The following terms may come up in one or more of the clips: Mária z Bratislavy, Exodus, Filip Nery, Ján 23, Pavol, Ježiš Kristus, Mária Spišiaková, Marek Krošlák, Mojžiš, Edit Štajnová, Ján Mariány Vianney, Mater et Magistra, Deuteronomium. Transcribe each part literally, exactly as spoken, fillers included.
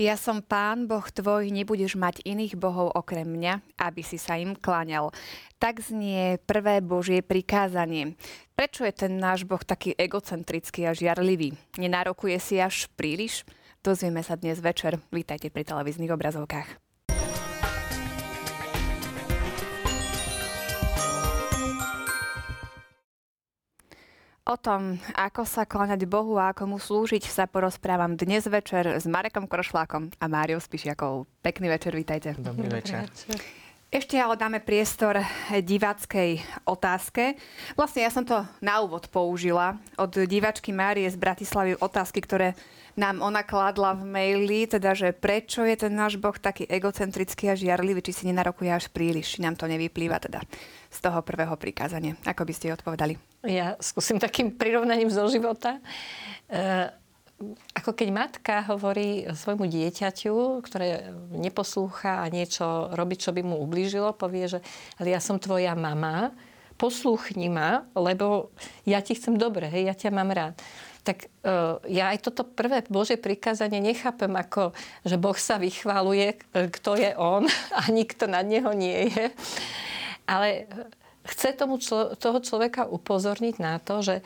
Ja som Pán Boh tvoj, nebudeš mať iných bohov okrem mňa, aby si sa im kláňal. Tak znie prvé Božie prikázanie. Prečo je ten náš Boh taký egocentrický a žiarlivý? Nenárokuje si až príliš? Dozvieme sa dnes večer. Vítajte pri televíznych obrazovkách. O tom, ako sa kláňať Bohu a ako mu slúžiť, sa porozprávam dnes večer s Marekom Krošlákom a Máriou Spišiakovou. Pekný večer, vítajte. Dobrý, Dobrý večer. večer. Ešte ale dáme priestor diváckej otázke. Vlastne ja som to na úvod použila od diváčky Márie z Bratislavy, otázky, ktoré nám ona kladla v maili, teda, že prečo je ten náš Boh taký egocentrický a žiarlivý, či si nenarokuje až príliš, či nám to nevyplýva teda z toho prvého prikázania. Ako by ste jej odpovedali? Ja skúsim takým prirovnaním zo života. E, ako keď matka hovorí svojmu dieťaťu, ktoré neposlúcha a niečo robí, čo by mu ublížilo, povie, že ale ja som tvoja mama, poslúchni ma, lebo ja ti chcem dobre, hej, ja ťa mám rád. Tak uh, ja aj toto prvé Božie prikázanie nechápem ako, že Boh sa vychvaluje, kto je on a nikto nad neho nie je. Ale chce tomu člo- toho človeka upozorniť na to, že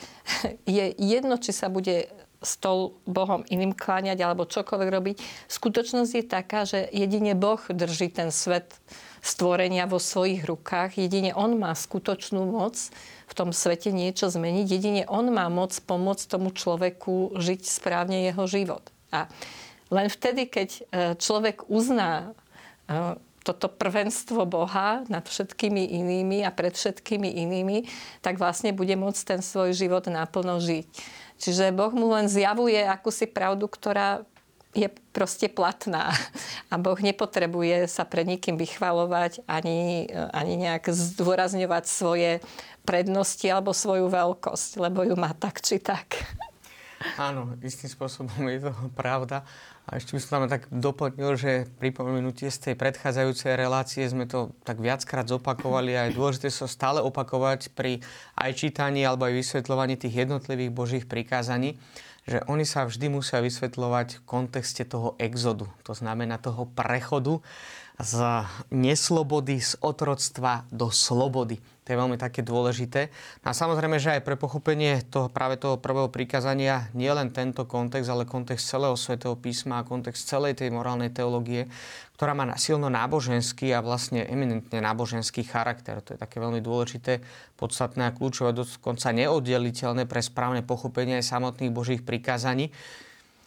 je jedno, či sa bude stol Bohom iným kláňať alebo čokoľvek robiť. Skutočnosť je taká, že jedine Boh drží ten svet stvorenia vo svojich rukách. Jedine on má skutočnú moc v tom svete niečo zmeniť. Jedine on má moc pomôcť tomu človeku žiť správne jeho život. A len vtedy, keď človek uzná toto prvenstvo Boha nad všetkými inými a pred všetkými inými, tak vlastne bude môcť ten svoj život naplno žiť. Čiže Boh mu len zjavuje akúsi pravdu, ktorá je proste platná. A Boh nepotrebuje sa pred nikým vychvalovať ani, ani nejak zdôrazňovať svoje prednosti alebo svoju veľkosť, lebo ju má tak či tak. Áno, istým spôsobom je to pravda. A ešte by som tam tak doplnil, že pripomenutie z tej predchádzajúcej relácie sme to tak viackrát zopakovali a je dôležité sa stále opakovať pri aj čítaní alebo aj vysvetľovaní tých jednotlivých Božích prikázaní, že oni sa vždy musia vysvetľovať v kontexte toho exodu, to znamená toho prechodu z neslobody, z otroctva do slobody. To je veľmi také dôležité. A samozrejme, že aj pre pochopenie toho, práve toho prvého prikázania nie len tento kontext, ale kontext celého svätého písma a kontext celej tej morálnej teológie, ktorá má silno náboženský a vlastne eminentne náboženský charakter. To je také veľmi dôležité, podstatné a kľúčové, dokonca neoddeliteľné pre správne pochopenie aj samotných Božích prikázaní.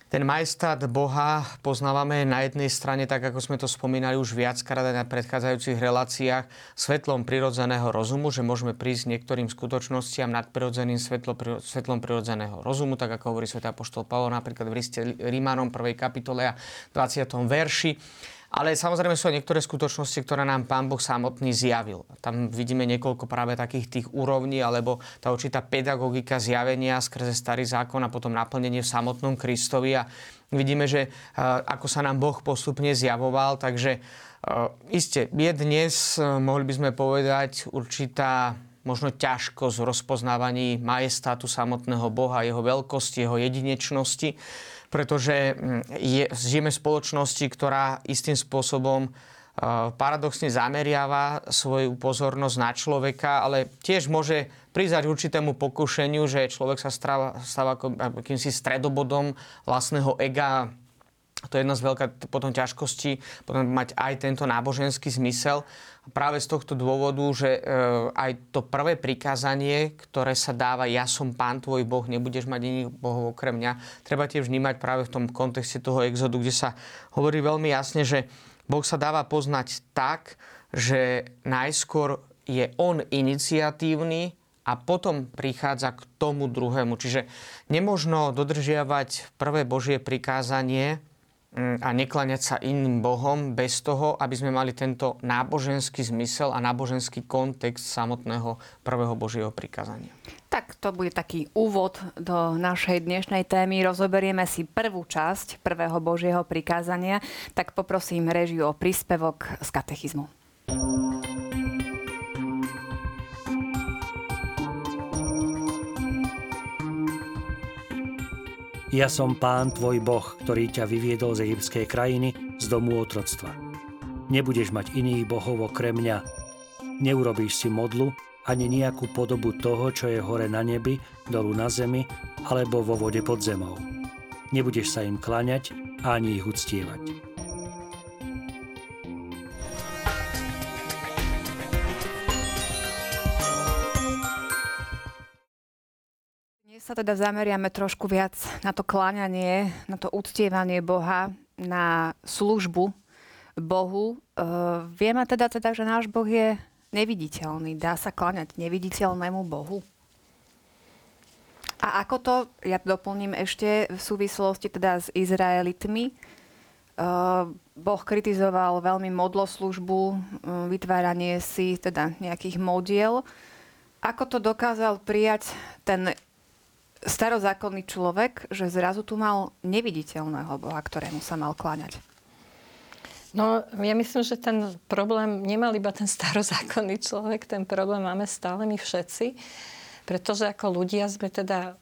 Ten majestát Boha poznávame na jednej strane, tak ako sme to spomínali už viackrát aj na predchádzajúcich reláciách, svetlom prirodzeného rozumu, že môžeme prísť niektorým skutočnostiam nadprirodzeným svetlo, svetlom prirodzeného rozumu, tak ako hovorí svätý apoštol Pavol napríklad v liste Rimanom prvej kapitole a dvadsiatom verši. Ale samozrejme sú aj niektoré skutočnosti, ktoré nám Pán Boh samotný zjavil. Tam vidíme niekoľko práve takých tých úrovní, alebo tá určitá pedagogika zjavenia skrze starý zákon a potom naplnenie v samotnom Kristovi. A vidíme, že ako sa nám Boh postupne zjavoval, takže iste je dnes, mohli by sme povedať, určitá možno ťažkosť v rozpoznávaní majestátu samotného Boha, jeho veľkosti, jeho jedinečnosti, pretože je, žijeme v spoločnosti, ktorá istým spôsobom paradoxne zameriava svoju pozornosť na človeka, ale tiež môže prísť určitému pokušeniu, že človek sa stáva, stáva akýmsi stredobodom vlastného ega. To je jedna z veľká potom ťažkostí, potom mať aj tento náboženský zmysel. Práve z tohto dôvodu, že aj to prvé prikázanie, ktoré sa dáva, ja som Pán tvoj Boh, nebudeš mať iných bohov okrem mňa, treba tiež vnímať práve v tom kontexte toho exodu, kde sa hovorí veľmi jasne, že Boh sa dáva poznať tak, že najskôr je on iniciatívny, a potom prichádza k tomu druhému. Čiže nemožno dodržiavať prvé Božie prikázanie a nekláňať sa iným Bohom bez toho, aby sme mali tento náboženský zmysel a náboženský kontext samotného prvého Božieho prikázania. Tak to bude taký úvod do našej dnešnej témy. Rozoberieme si prvú časť prvého Božieho prikázania. Tak poprosím réžiu o príspevok z katechizmu. Ja som Pán tvoj Boh, ktorý ťa vyviedol z egyptskej krajiny, z domu otroctva. Nebudeš mať iných bohov okrem mňa. Neurobíš si modlu, ani nejakú podobu toho, čo je hore na nebi, dolu na zemi, alebo vo vode pod zemou. Nebudeš sa im kláňať, ani ich uctievať. Sa teda zameriame trošku viac na to kláňanie, na to uctievanie Boha, na službu Bohu. E, vieme teda, teda, že náš Boh je neviditeľný. Dá sa kláňať neviditeľnému Bohu? A ako to, ja doplním ešte v súvislosti teda s Izraelitmi, e, Boh kritizoval veľmi modloslužbu, e, vytváranie si teda nejakých modiel. Ako to dokázal prijať ten starozákonný človek, že zrazu tu mal neviditeľného Boha, ktorému sa mal kláňať? No, ja myslím, že ten problém nemal iba ten starozákonný človek, ten problém máme stále my všetci, pretože ako ľudia sme teda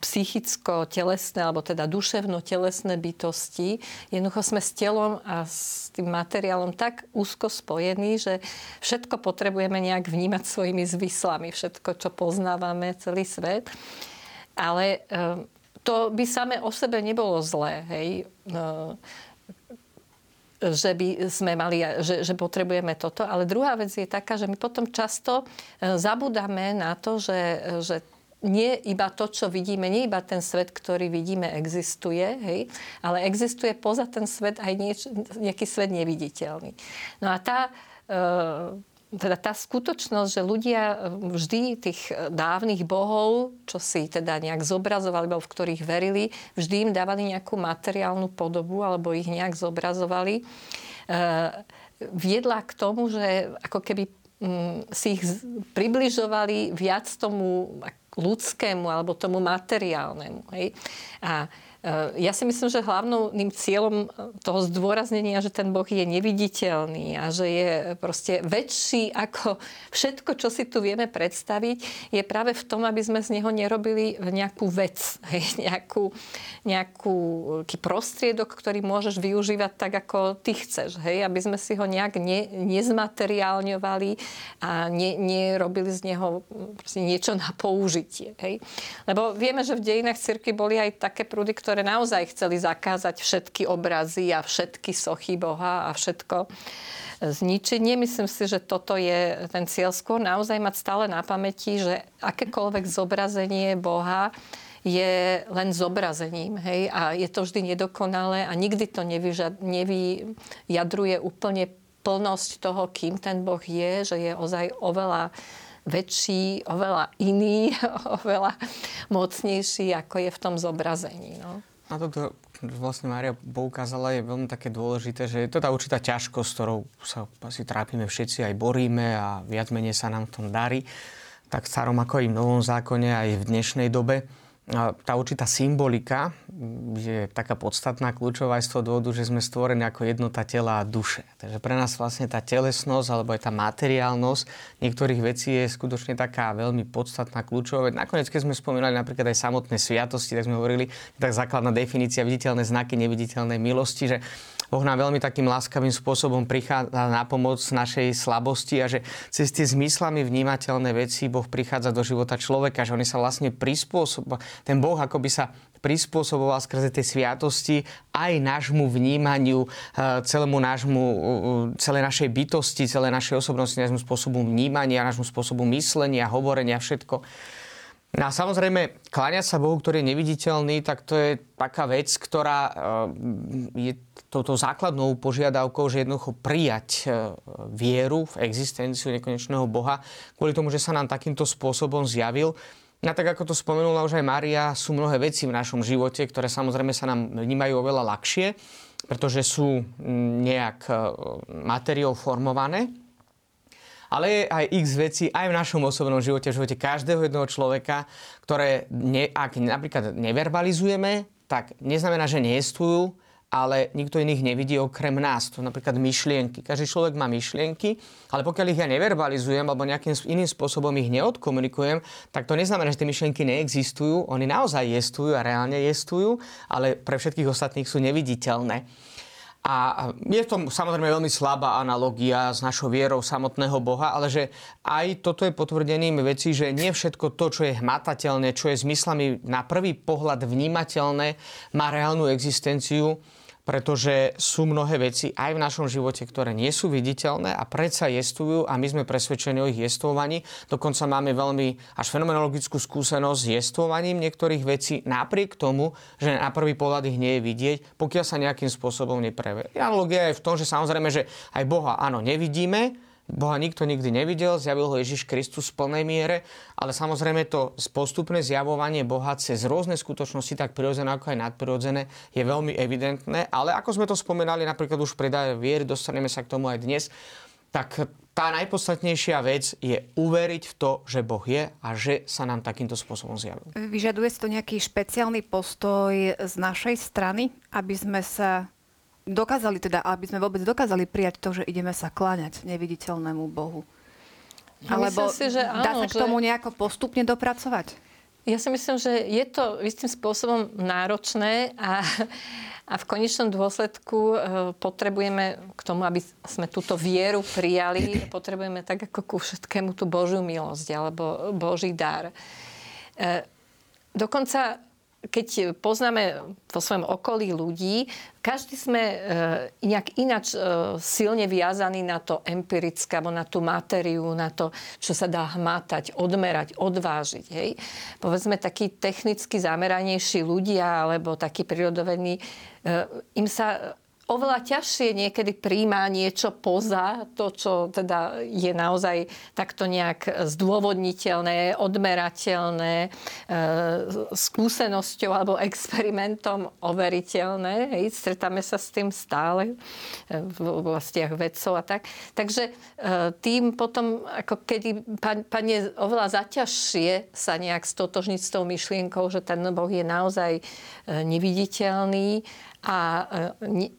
psychicko-telesné, alebo teda duševno-telesné bytosti. Jednoducho sme s telom a s tým materiálom tak úzko spojení, že všetko potrebujeme nejak vnímať svojimi zmyslami, všetko, čo poznávame, celý svet. Ale to by samé o sebe nebolo zlé, hej. Že by sme mali, že, že potrebujeme toto. Ale druhá vec je taká, že my potom často zabudáme na to, že, že nie iba to, čo vidíme, nie iba ten svet, ktorý vidíme, existuje, hej, ale existuje poza ten svet aj nieč, nejaký svet neviditeľný. No a tá, teda tá skutočnosť, že ľudia vždy tých dávnych bohov, čo si teda nejak zobrazovali, alebo v ktorých verili, vždy im dávali nejakú materiálnu podobu alebo ich nejak zobrazovali, viedla k tomu, že ako keby si ich približovali viac tomu ľudskému alebo tomu materiálnemu. Hej. A e, ja si myslím, že hlavným cieľom toho zdôraznenia, že ten Boh je neviditeľný a že je proste väčší ako všetko, čo si tu vieme predstaviť, je práve v tom, aby sme z neho nerobili nejakú vec, hej, nejakú, nejakú prostriedok, ktorý môžeš využívať tak, ako ty chceš. Hej. Aby sme si ho nejak ne, nezmateriálňovali a ne, nerobili z neho niečo na použitie. Hej. Lebo vieme, že v dejinách cirkvi boli aj také prúdy, ktoré naozaj chceli zakázať všetky obrazy a všetky sochy Boha a všetko zničiť. Nemyslím si, že toto je ten cieľ. Skôr naozaj mať stále na pamäti, že akékoľvek zobrazenie Boha je len zobrazením, hej, a je to vždy nedokonalé a nikdy to nevyžad, nevyjadruje úplne plnosť toho, kým ten Boh je, že je ozaj oveľa väčší, oveľa iný, oveľa mocnejší, ako je v tom zobrazení. No. Na toto vlastne Mária poukázala, je veľmi také dôležité, že je to tá určitá ťažkosť, s ktorou sa asi trápime všetci, aj boríme a viac menej sa nám v tom darí. Tak v starom ako aj v novom zákone, aj v dnešnej dobe. A tá určitá symbolika je taká podstatná, kľúčová aj z toho dôvodu, že sme stvorení ako jednota tela a duše. Takže pre nás vlastne tá telesnosť alebo aj tá materiálnosť niektorých vecí je skutočne taká veľmi podstatná, kľúčová. Nakoniec, keď sme spomínali napríklad aj samotné sviatosti, tak sme hovorili, tak základná definícia viditeľné znaky neviditeľnej milosti, že Boh nám veľmi takým láskavým spôsobom prichádza na pomoc našej slabosti a že cez tie zmyslami vnímateľné veci Boh prichádza do života človeka, že on sa vlastne prispôsobuje. Ten Boh akoby sa prispôsoboval skrze tie sviatosti aj nášmu vnímaniu, celému nášmu, celé našej bytosti, celé našej osobnosti, nášmu spôsobu vnímania, nášmu spôsobu myslenia, hovorenia, všetko. No a samozrejme, kláňať sa Bohu, ktorý je neviditeľný, tak to je taká vec, ktorá je touto základnou požiadavkou, že jednoducho prijať vieru v existenciu nekonečného Boha, kvôli tomu, že sa nám takýmto spôsobom zjavil. A tak ako to spomenula už aj Mária, sú mnohé veci v našom živote, ktoré samozrejme sa nám vnímajú oveľa ľahšie, pretože sú nejak materiou formované. Ale je aj x vecí aj v našom osobnom živote, v živote každého jedného človeka, ktoré ne, ak napríklad neverbalizujeme, tak neznamená, že neestujú, ale nikto iných nevidí okrem nás. To napríklad myšlienky. Každý človek má myšlienky, ale pokiaľ ich ja neverbalizujem alebo nejakým iným spôsobom ich neodkomunikujem, tak to neznamená, že tie myšlienky neexistujú. Oni naozaj existujú a reálne existujú, ale pre všetkých ostatných sú neviditeľné. A je to samozrejme veľmi slabá analogia s našou vierou samotného Boha, ale že aj toto je potvrdením vecí, že nie všetko to, čo je hmatateľné, čo je zmyslami na prvý pohľad vnímateľné, má reálnu existenciu, pretože sú mnohé veci aj v našom živote, ktoré nie sú viditeľné a predsa jestvujú a my sme presvedčení o ich jestvovaní. Dokonca máme veľmi až fenomenologickú skúsenosť s jestvovaním niektorých vecí napriek tomu, že na prvý pohľad ich nie je vidieť, pokiaľ sa nejakým spôsobom nepreverí. Analogia je v tom, že samozrejme, že aj Boha áno nevidíme, Boha nikto nikdy nevidel, zjavil ho Ježiš Kristus v plnej miere, ale samozrejme to postupné zjavovanie Boha cez rôzne skutočnosti, tak prirodzené ako aj nadprirodzené, je veľmi evidentné. Ale ako sme to spomenali napríklad už pri dáve viery, dostaneme sa k tomu aj dnes, tak tá najpodstatnejšia vec je uveriť v to, že Boh je a že sa nám takýmto spôsobom zjavil. Vyžaduje si to nejaký špeciálny postoj z našej strany, aby sme sa... dokázali teda, aby sme vôbec dokázali prijať to, že ideme sa kláňať neviditeľnému Bohu. Ja Alebo si, že áno, dá sa k tomu nejako postupne dopracovať? Ja si myslím, že je to istým spôsobom náročné a, a v konečnom dôsledku potrebujeme k tomu, aby sme túto vieru prijali, potrebujeme tak ako ku všetkému tú Božiu milosť alebo Boží dar. Dokonca keď poznáme vo svojom okolí ľudí, každý sme e, nejak ináč e, silne viazaní na to empirické, alebo na tú materiu, na to, čo sa dá hmatať, odmerať, odvážiť. Hej. Povedzme, takí technicky zameranejší ľudia, alebo takí prírodovední, e, im sa oveľa ťažšie niekedy príjma niečo poza to, čo teda je naozaj takto nejak zdôvodniteľné, odmerateľné, e, skúsenosťou alebo experimentom overiteľné. Hej, stretáme sa s tým stále v oblastiach vedcov a tak. Takže e, tým potom, ako kedy padne oveľa zaťažšie sa nejak stotožniť s tou myšlienkou, že ten Boh je naozaj neviditeľný a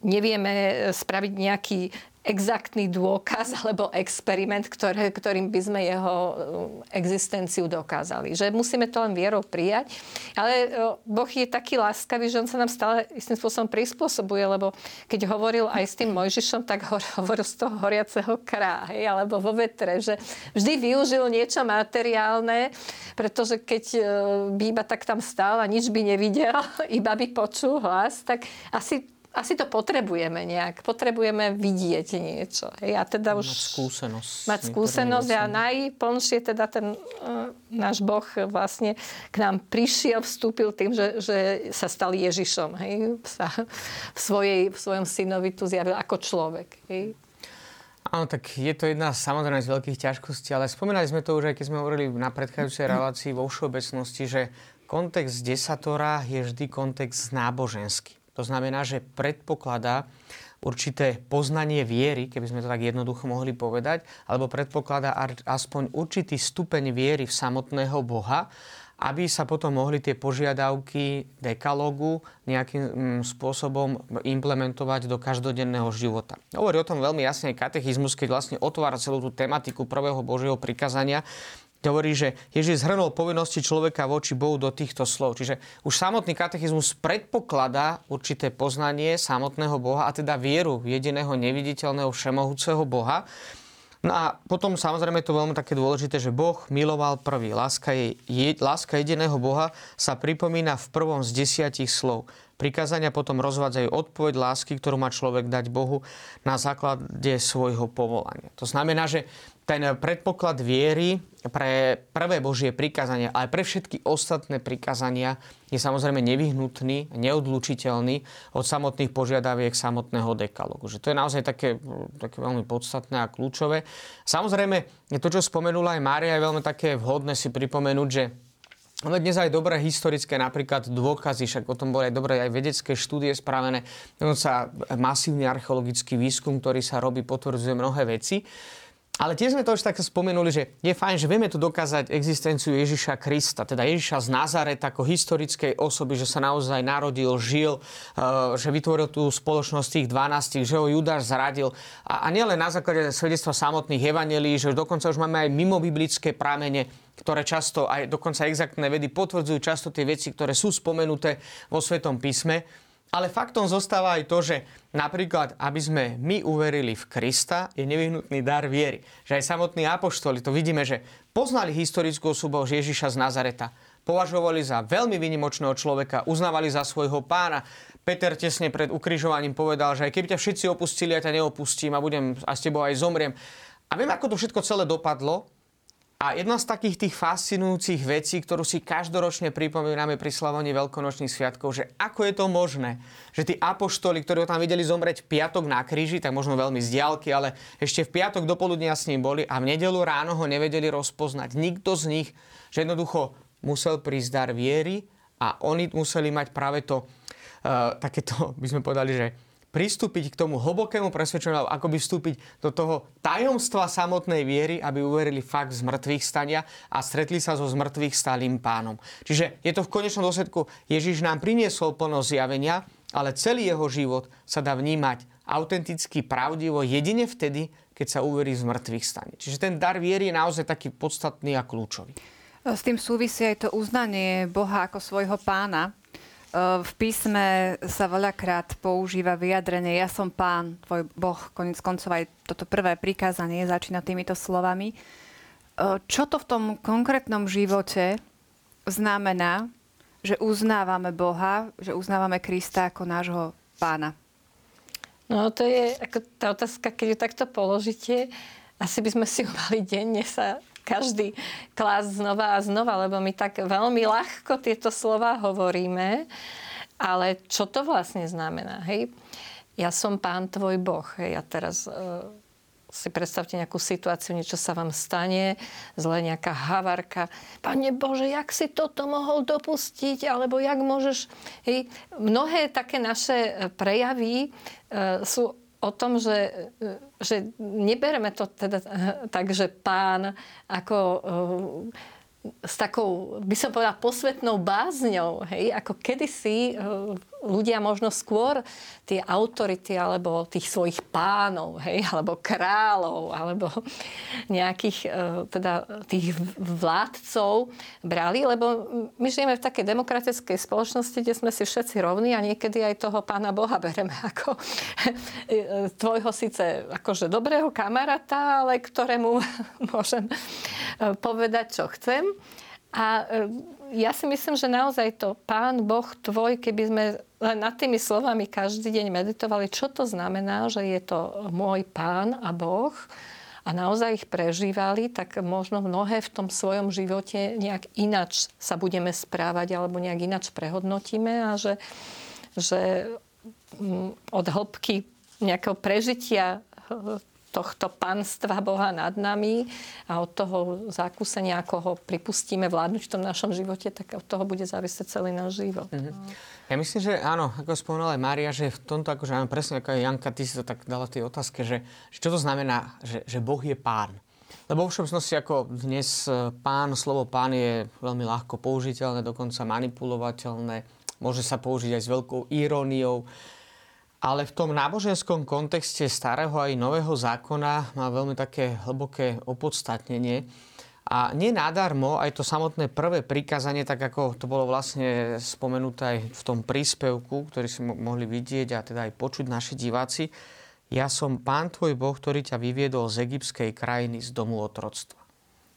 nevieme spraviť nejaký exaktný dôkaz alebo experiment, ktoré, ktorým by sme jeho existenciu dokázali. Že musíme to len vierou prijať. Ale Boh je taký láskavý, že on sa nám stále istým spôsobom prispôsobuje, lebo keď hovoril aj s tým Mojžišom, tak hovoril z toho horiaceho kráha, alebo vo vetre, že vždy využil niečo materiálne, pretože keď by iba tak tam stál a nič by nevidel, iba by počul hlas, tak asi Asi to potrebujeme nejak. Potrebujeme vidieť niečo. Hej. A teda už... Mať skúsenosť. Mať skúsenosť a najplnšie teda ten uh, náš Boh vlastne k nám prišiel, vstúpil tým, že, že sa stal Ježišom. Hej. Sa v, svojej, v svojom synovi tu zjavil ako človek. Hej. Áno, tak je to jedna samozrejme z veľkých ťažkostí, ale spomínali sme to už, aj keď sme hovorili na predchádzajúcej relácii vo všeobecnosti, že kontext desatora je vždy kontext náboženský. To znamená, že predpokladá určité poznanie viery, keby sme to tak jednoducho mohli povedať, alebo predpokladá aspoň určitý stupeň viery v samotného Boha, aby sa potom mohli tie požiadavky dekalógu nejakým spôsobom implementovať do každodenného života. Hovorí o tom veľmi jasne aj katechizmus, keď vlastne otvára celú tú tematiku prvého Božieho prikazania. Hovorí, že Ježiš zhrnul povinnosti človeka voči Bohu do týchto slov. Čiže už samotný katechizmus predpokladá určité poznanie samotného Boha a teda vieru jediného neviditeľného všemohúceho Boha. No a potom samozrejme je to veľmi také dôležité, že Boh miloval prvý. Láska, je, je, láska jediného Boha sa pripomína v prvom z desiatich slov. Prikázania potom rozvádzajú odpoveď lásky, ktorú má človek dať Bohu na základe svojho povolania. To znamená, že ten predpoklad viery pre prvé Božie prikázanie, ale pre všetky ostatné prikázania je samozrejme nevyhnutný, neodlučiteľný od samotných požiadaviek samotného dekalogu. Že to je naozaj také, také veľmi podstatné a kľúčové. Samozrejme, to, čo spomenula aj Mária, je veľmi také vhodné si pripomenúť, že ale dnes aj dobré historické napríklad dôkazy, však o tom boli aj dobré aj vedecké štúdie spravené, dokonca masívny archeologický výskum, ktorý sa robí, potvrdzuje mnohé veci. Ale tiež sme to už tak spomenuli, že je fajn, že vieme tu dokázať existenciu Ježiša Krista, teda Ježiša z Nazareta ako historickej osoby, že sa naozaj narodil, žil, že vytvoril tú spoločnosť tých dvanástich, že ho Judáš zradil. A nielen na základe svedectva samotných evanjelií, že dokonca už máme aj mimobiblické pramene, ktoré často, aj dokonca exaktné vedy potvrdzujú často tie veci, ktoré sú spomenuté vo Svätom písme. Ale faktom zostáva aj to, že napríklad, aby sme my uverili v Krista, je nevyhnutný dar viery. Že aj samotní apoštoli, to vidíme, že poznali historickú osobu Ježiša z Nazareta. Považovali za veľmi výnimočného človeka, uznávali za svojho pána. Peter tesne pred ukrižovaním povedal, že aj keby ťa všetci opustili, ja ťa neopustím a budem a s tebou aj zomriem. A viem, ako to všetko celé dopadlo. A jedna z takých tých fascinujúcich vecí, ktorú si každoročne pripomíname pri slavení veľkonočných sviatkov, že ako je to možné, že tí apoštoli, ktorí ho tam videli zomreť v piatok na kríži, tak možno veľmi z diaľky, ale ešte v piatok dopoludnia s ním boli a v nedeľu ráno ho nevedeli rozpoznať. Nikto z nich, že jednoducho musel prísť dar viery a oni museli mať práve to, uh, takéto, by sme povedali, že pristúpiť k tomu hlbokému presvedčeniu, ako by vstúpiť do toho tajomstva samotnej viery, aby uverili fakt z mŕtvych stania a stretli sa so zmrtvých stálym pánom. Čiže je to v konečnom dôsledku, Ježiš nám priniesol plnosť zjavenia, ale celý jeho život sa dá vnímať autenticky, pravdivo, jedine vtedy, keď sa uverí z mŕtvych stane. Čiže ten dar viery je naozaj taký podstatný a kľúčový. S tým súvisí aj to uznanie Boha ako svojho pána. V písme sa veľakrát používa vyjadrenie ja som pán, tvoj Boh. Koniec koncov aj toto prvé prikázanie začína týmito slovami. Čo to v tom konkrétnom živote znamená, že uznávame Boha, že uznávame Krista ako nášho pána? No to je ako tá otázka, keď ju takto položíte, asi by sme si ju mali denne sa každý klás znova a znova, lebo my tak veľmi ľahko tieto slova hovoríme. Ale čo to vlastne znamená? Hej? Ja som pán tvoj Boh. Hej? A teraz e, si predstavte nejakú situáciu, niečo sa vám stane, zle nejaká havarka. Pane Bože, jak si toto mohol dopustiť? Alebo jak môžeš... Hej? Mnohé také naše prejavy e, sú o tom, že, že nebereme to teda tak, že pán ako s takou, by som povedala, posvetnou bázňou. Hej? Ako kedysi ľudia možno skôr tie autority alebo tých svojich pánov, hej? Alebo kráľov, alebo nejakých teda tých vládcov brali, lebo my žijeme v takej demokratickej spoločnosti, kde sme si všetci rovní a niekedy aj toho pána Boha bereme ako tvojho síce akože dobrého kamaráta, ale ktorému môžem povedať, čo chcem. A ja si myslím, že naozaj to Pán Boh tvoj, keby sme len nad tými slovami každý deň meditovali, čo to znamená, že je to môj Pán a Boh a naozaj ich prežívali, tak možno mnohé v tom svojom živote nejak inač sa budeme správať alebo nejak inač prehodnotíme a že, že od hĺbky nejakého prežitia tohto panstva Boha nad nami a od toho zakúsenia, ako ho pripustíme vládnuť v tom našom živote, tak od toho bude závisieť celý náš život. Mm-hmm. Ja myslím, že áno, ako spomínala aj Mária, že v tomto, akože áno, presne ako Janka, ty si to tak dala tej otázke, že, že čo to znamená, že, že Boh je pán. Lebo v všeobecnosti ako dnes pán, slovo pán je veľmi ľahko použiteľné, dokonca manipulovateľné, môže sa použiť aj s veľkou iróniou. Ale v tom náboženskom kontexte starého aj nového zákona má veľmi také hlboké opodstatnenie. A nenadarmo aj to samotné prvé prikázanie, tak ako to bolo vlastne spomenuté aj v tom príspevku, ktorý si mohli vidieť a teda aj počuť naši diváci. Ja som Pán tvoj Boh, ktorý ťa vyviedol z egyptskej krajiny, z domu otroctva.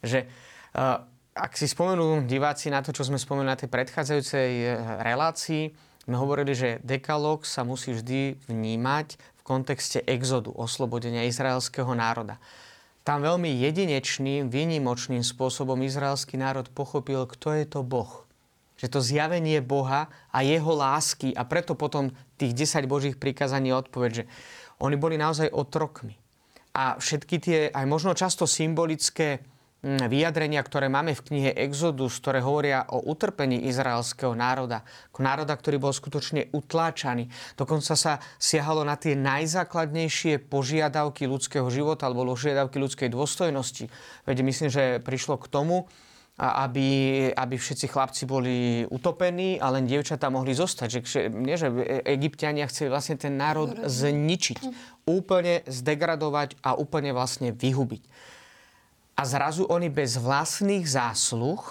Že... Uh, ak si spomenú diváci na to, čo sme spomenuli na tej predchádzajúcej relácii, sme hovorili, že dekalóg sa musí vždy vnímať v kontexte exodu, oslobodenia izraelského národa. Tam veľmi jedinečným, výnimočným spôsobom izraelský národ pochopil, kto je to Boh. Že to zjavenie Boha a jeho lásky a preto potom tých desať božích prikázaní je odpoveď, že oni boli naozaj otrokmi. A všetky tie, aj možno často symbolické vyjadrenia, ktoré máme v knihe Exodus, ktoré hovoria o utrpení izraelského národa. Národa, ktorý bol skutočne utláčaný. Dokonca sa siahalo na tie najzákladnejšie požiadavky ľudského života alebo požiadavky ľudskej dôstojnosti. Veď myslím, že prišlo k tomu, aby, aby všetci chlapci boli utopení a len dievčatá mohli zostať. Že, nie, že Egypťania chceli vlastne ten národ zničiť. Úplne zdegradovať a úplne vlastne vyhubiť. A zrazu oni bez vlastných zásluh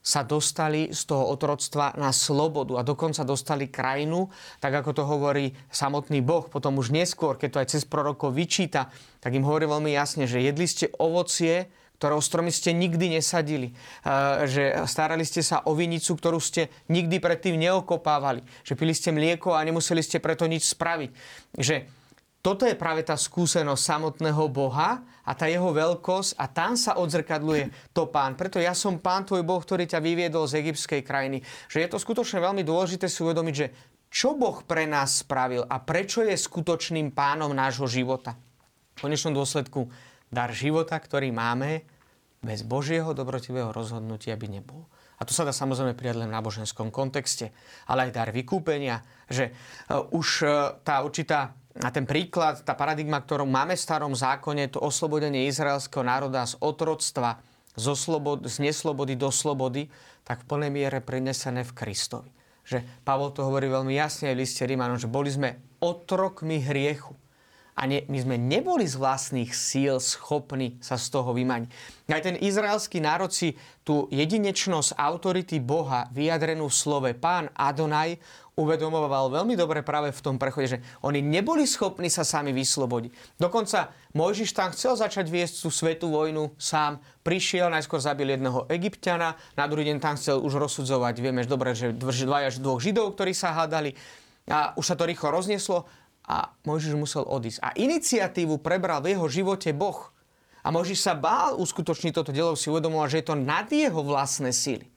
sa dostali z toho otroctva na slobodu a dokonca dostali krajinu, tak ako to hovorí samotný Boh. Potom už neskôr, keď to aj cez prorokov vyčíta, tak im hovorí veľmi jasne, že jedli ste ovocie, ktorou stromy ste nikdy nesadili. Že starali ste sa o vinicu, ktorú ste nikdy predtým neokopávali. Že pili ste mlieko a nemuseli ste preto nič spraviť. Že toto je práve tá skúsenosť samotného Boha a tá jeho veľkosť a tam sa odzrkadluje to Pán. Preto ja som Pán tvoj Boh, ktorý ťa vyviedol z egyptskej krajiny. Že je to skutočne veľmi dôležité si uvedomiť, že čo Boh pre nás spravil a prečo je skutočným pánom nášho života. V konečnom dôsledku dar života, ktorý máme, bez Božieho dobrotivého rozhodnutia by nebol. A to sa dá samozrejme prijať len v náboženskom kontexte, ale aj dar vykúpenia, že už tá určitá, a ten príklad, tá paradigma, ktorú máme v starom zákone, to oslobodenie izraelského národa z otroctva, zo slobod, z neslobody do slobody, tak v plnej miere prenesené v Kristovi. Že Pavol to hovorí veľmi jasne aj v liste Rímanom, že boli sme otrokmi hriechu. A ne, my sme neboli z vlastných síl schopní sa z toho vymaniť. Aj ten izraelský národ si tú jedinečnosť autority Boha, vyjadrenú v slove Pán Adonaj, uvedomoval veľmi dobre práve v tom prechode, že oni neboli schopní sa sami vyslobodiť. Dokonca Mojžiš tam chcel začať viesť tú svetú vojnu sám. Prišiel, najskôr zabil jedného Egypťana, na druhý deň tam chcel už rozsudzovať, vieme dobre, že dva až dvoch Židov, ktorí sa hádali. A už sa to rýchlo roznieslo. A Mojžiš musel odísť. A iniciatívu prebral v jeho živote Boh. A Mojžiš sa bál uskutočniť toto dielo, si uvedomoval, že je to nad jeho vlastné síly.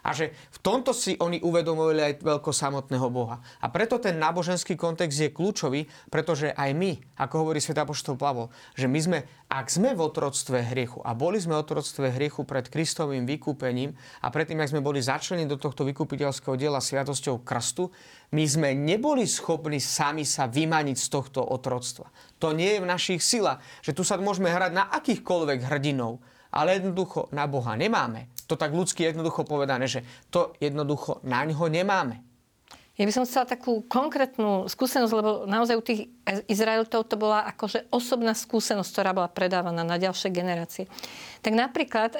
A že v tomto si oni uvedomovali aj veľkosť samotného Boha. A preto ten náboženský kontext je kľúčový, pretože aj my, ako hovorí svätý apoštol Pavol, že my sme, ak sme v otroctve hriechu a boli sme v otroctve hriechu pred Kristovým vykúpením a predtým, ak sme boli začlení do tohto vykupiteľského diela sviatosťou krstu, my sme neboli schopní sami sa vymaniť z tohto otroctva. To nie je v našich silách, že tu sa môžeme hrať na akýchkoľvek hrdinov, ale jednoducho na Boha nemáme. To tak ľudsky jednoducho povedané, že to jednoducho na ňo nemáme. Ja by som chcela takú konkrétnu skúsenosť, lebo naozaj u tých Izraelitov to bola akože osobná skúsenosť, ktorá bola predávaná na ďalšie generácie. Tak napríklad,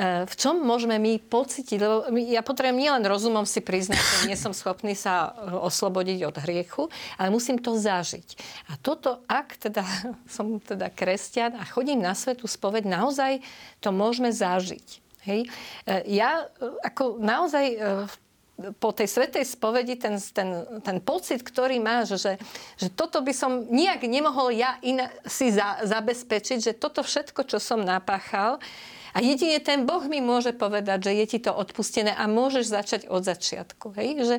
v čom môžeme my pocítiť, lebo ja potrebujem nielen rozumom si priznať, že nie som schopný sa oslobodiť od hriechu, ale musím to zažiť. A toto, ak teda som teda kresťan a chodím na svätú spoveď, naozaj to môžeme zažiť. Hej. Ja ako naozaj po tej svätej spovedi ten, ten, ten pocit, ktorý máš, že, že toto by som nijak nemohol ja iná si za, zabezpečiť, že toto všetko, čo som napáchal, a jedine ten Boh mi môže povedať, že je ti to odpustené a môžeš začať od začiatku. Hej? Že,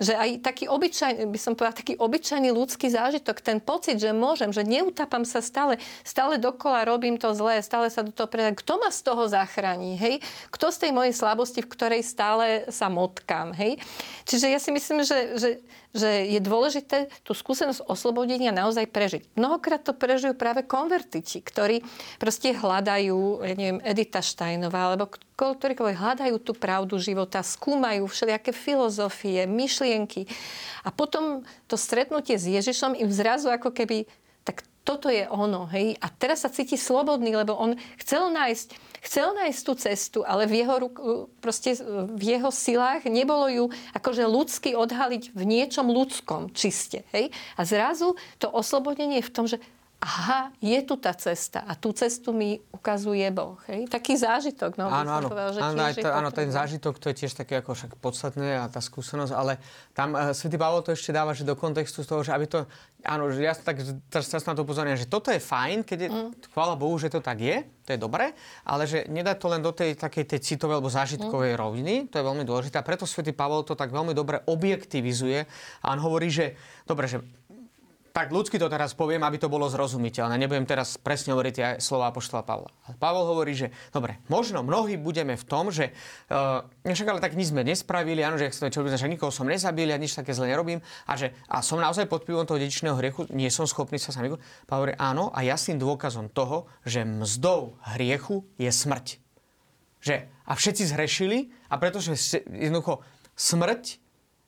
že aj taký obyčajný, by som povedala, taký obyčajný ľudský zážitok, ten pocit, že môžem, že neutápam sa stále, stále dokola robím to zlé, stále sa do toho predám. Kto ma z toho zachrání? Hej? Kto z tej mojej slabosti, v ktorej stále sa motkám? Hej? Čiže ja si myslím, že, že, že je dôležité tú skúsenosť oslobodenia naozaj prežiť. Mnohokrát to prežijú práve konvertiti, ktorí proste hľadajú, ja neviem, edit Štajnová, alebo ktoríkoľvek hľadajú tú pravdu života, skúmajú všelijaké filozofie, myšlienky a potom to stretnutie s Ježišom im zrazu ako keby tak toto je ono, hej? A teraz sa cíti slobodný, lebo on chcel nájsť, chcel nájsť tú cestu, ale v jeho, proste v jeho silách nebolo ju akože ľudsky odhaliť v niečom ľudskom čiste, hej? A zrazu to oslobodenie je v tom, že aha, je tu tá cesta a tú cestu mi ukazuje Boh. Hej? Taký zážitok. No, áno, áno, povedal, že áno, to, áno ten zážitok, to je tiež také ako však podstatné a tá skúsenosť, ale tam e, svätý Pavol to ešte dáva, že do kontextu z toho, že aby to, áno, že ja tak teraz na to upozorňujem, že toto je fajn, keď je, mm. chvála Bohu, že to tak je, to je dobré, ale že nedá to len do tej takej tej citovej alebo zážitkovej mm. roviny, to je veľmi dôležité a preto svätý Pavol to tak veľmi dobre objektivizuje a on hovorí, že dobre, že tak ľudsky to teraz poviem, aby to bolo zrozumiteľné. Nebudem teraz presne hovoriť aj slova apoštola Pavla. Pavol hovorí, že dobre, možno mnohí budeme v tom, že eh uh, ale tak nič sme nespravili, áno, že chceme, čo by sme, že nikoho som nezabil, ja nič také zle nerobím, a že a som naozaj pod vplyvom toho dedičného hriechu, nie som schopný sa sám. Pavol hovorí, áno, a jasným dôkazom toho, že mzdou hriechu je smrť. Že a všetci zhrešili, a pretože jednoducho smrť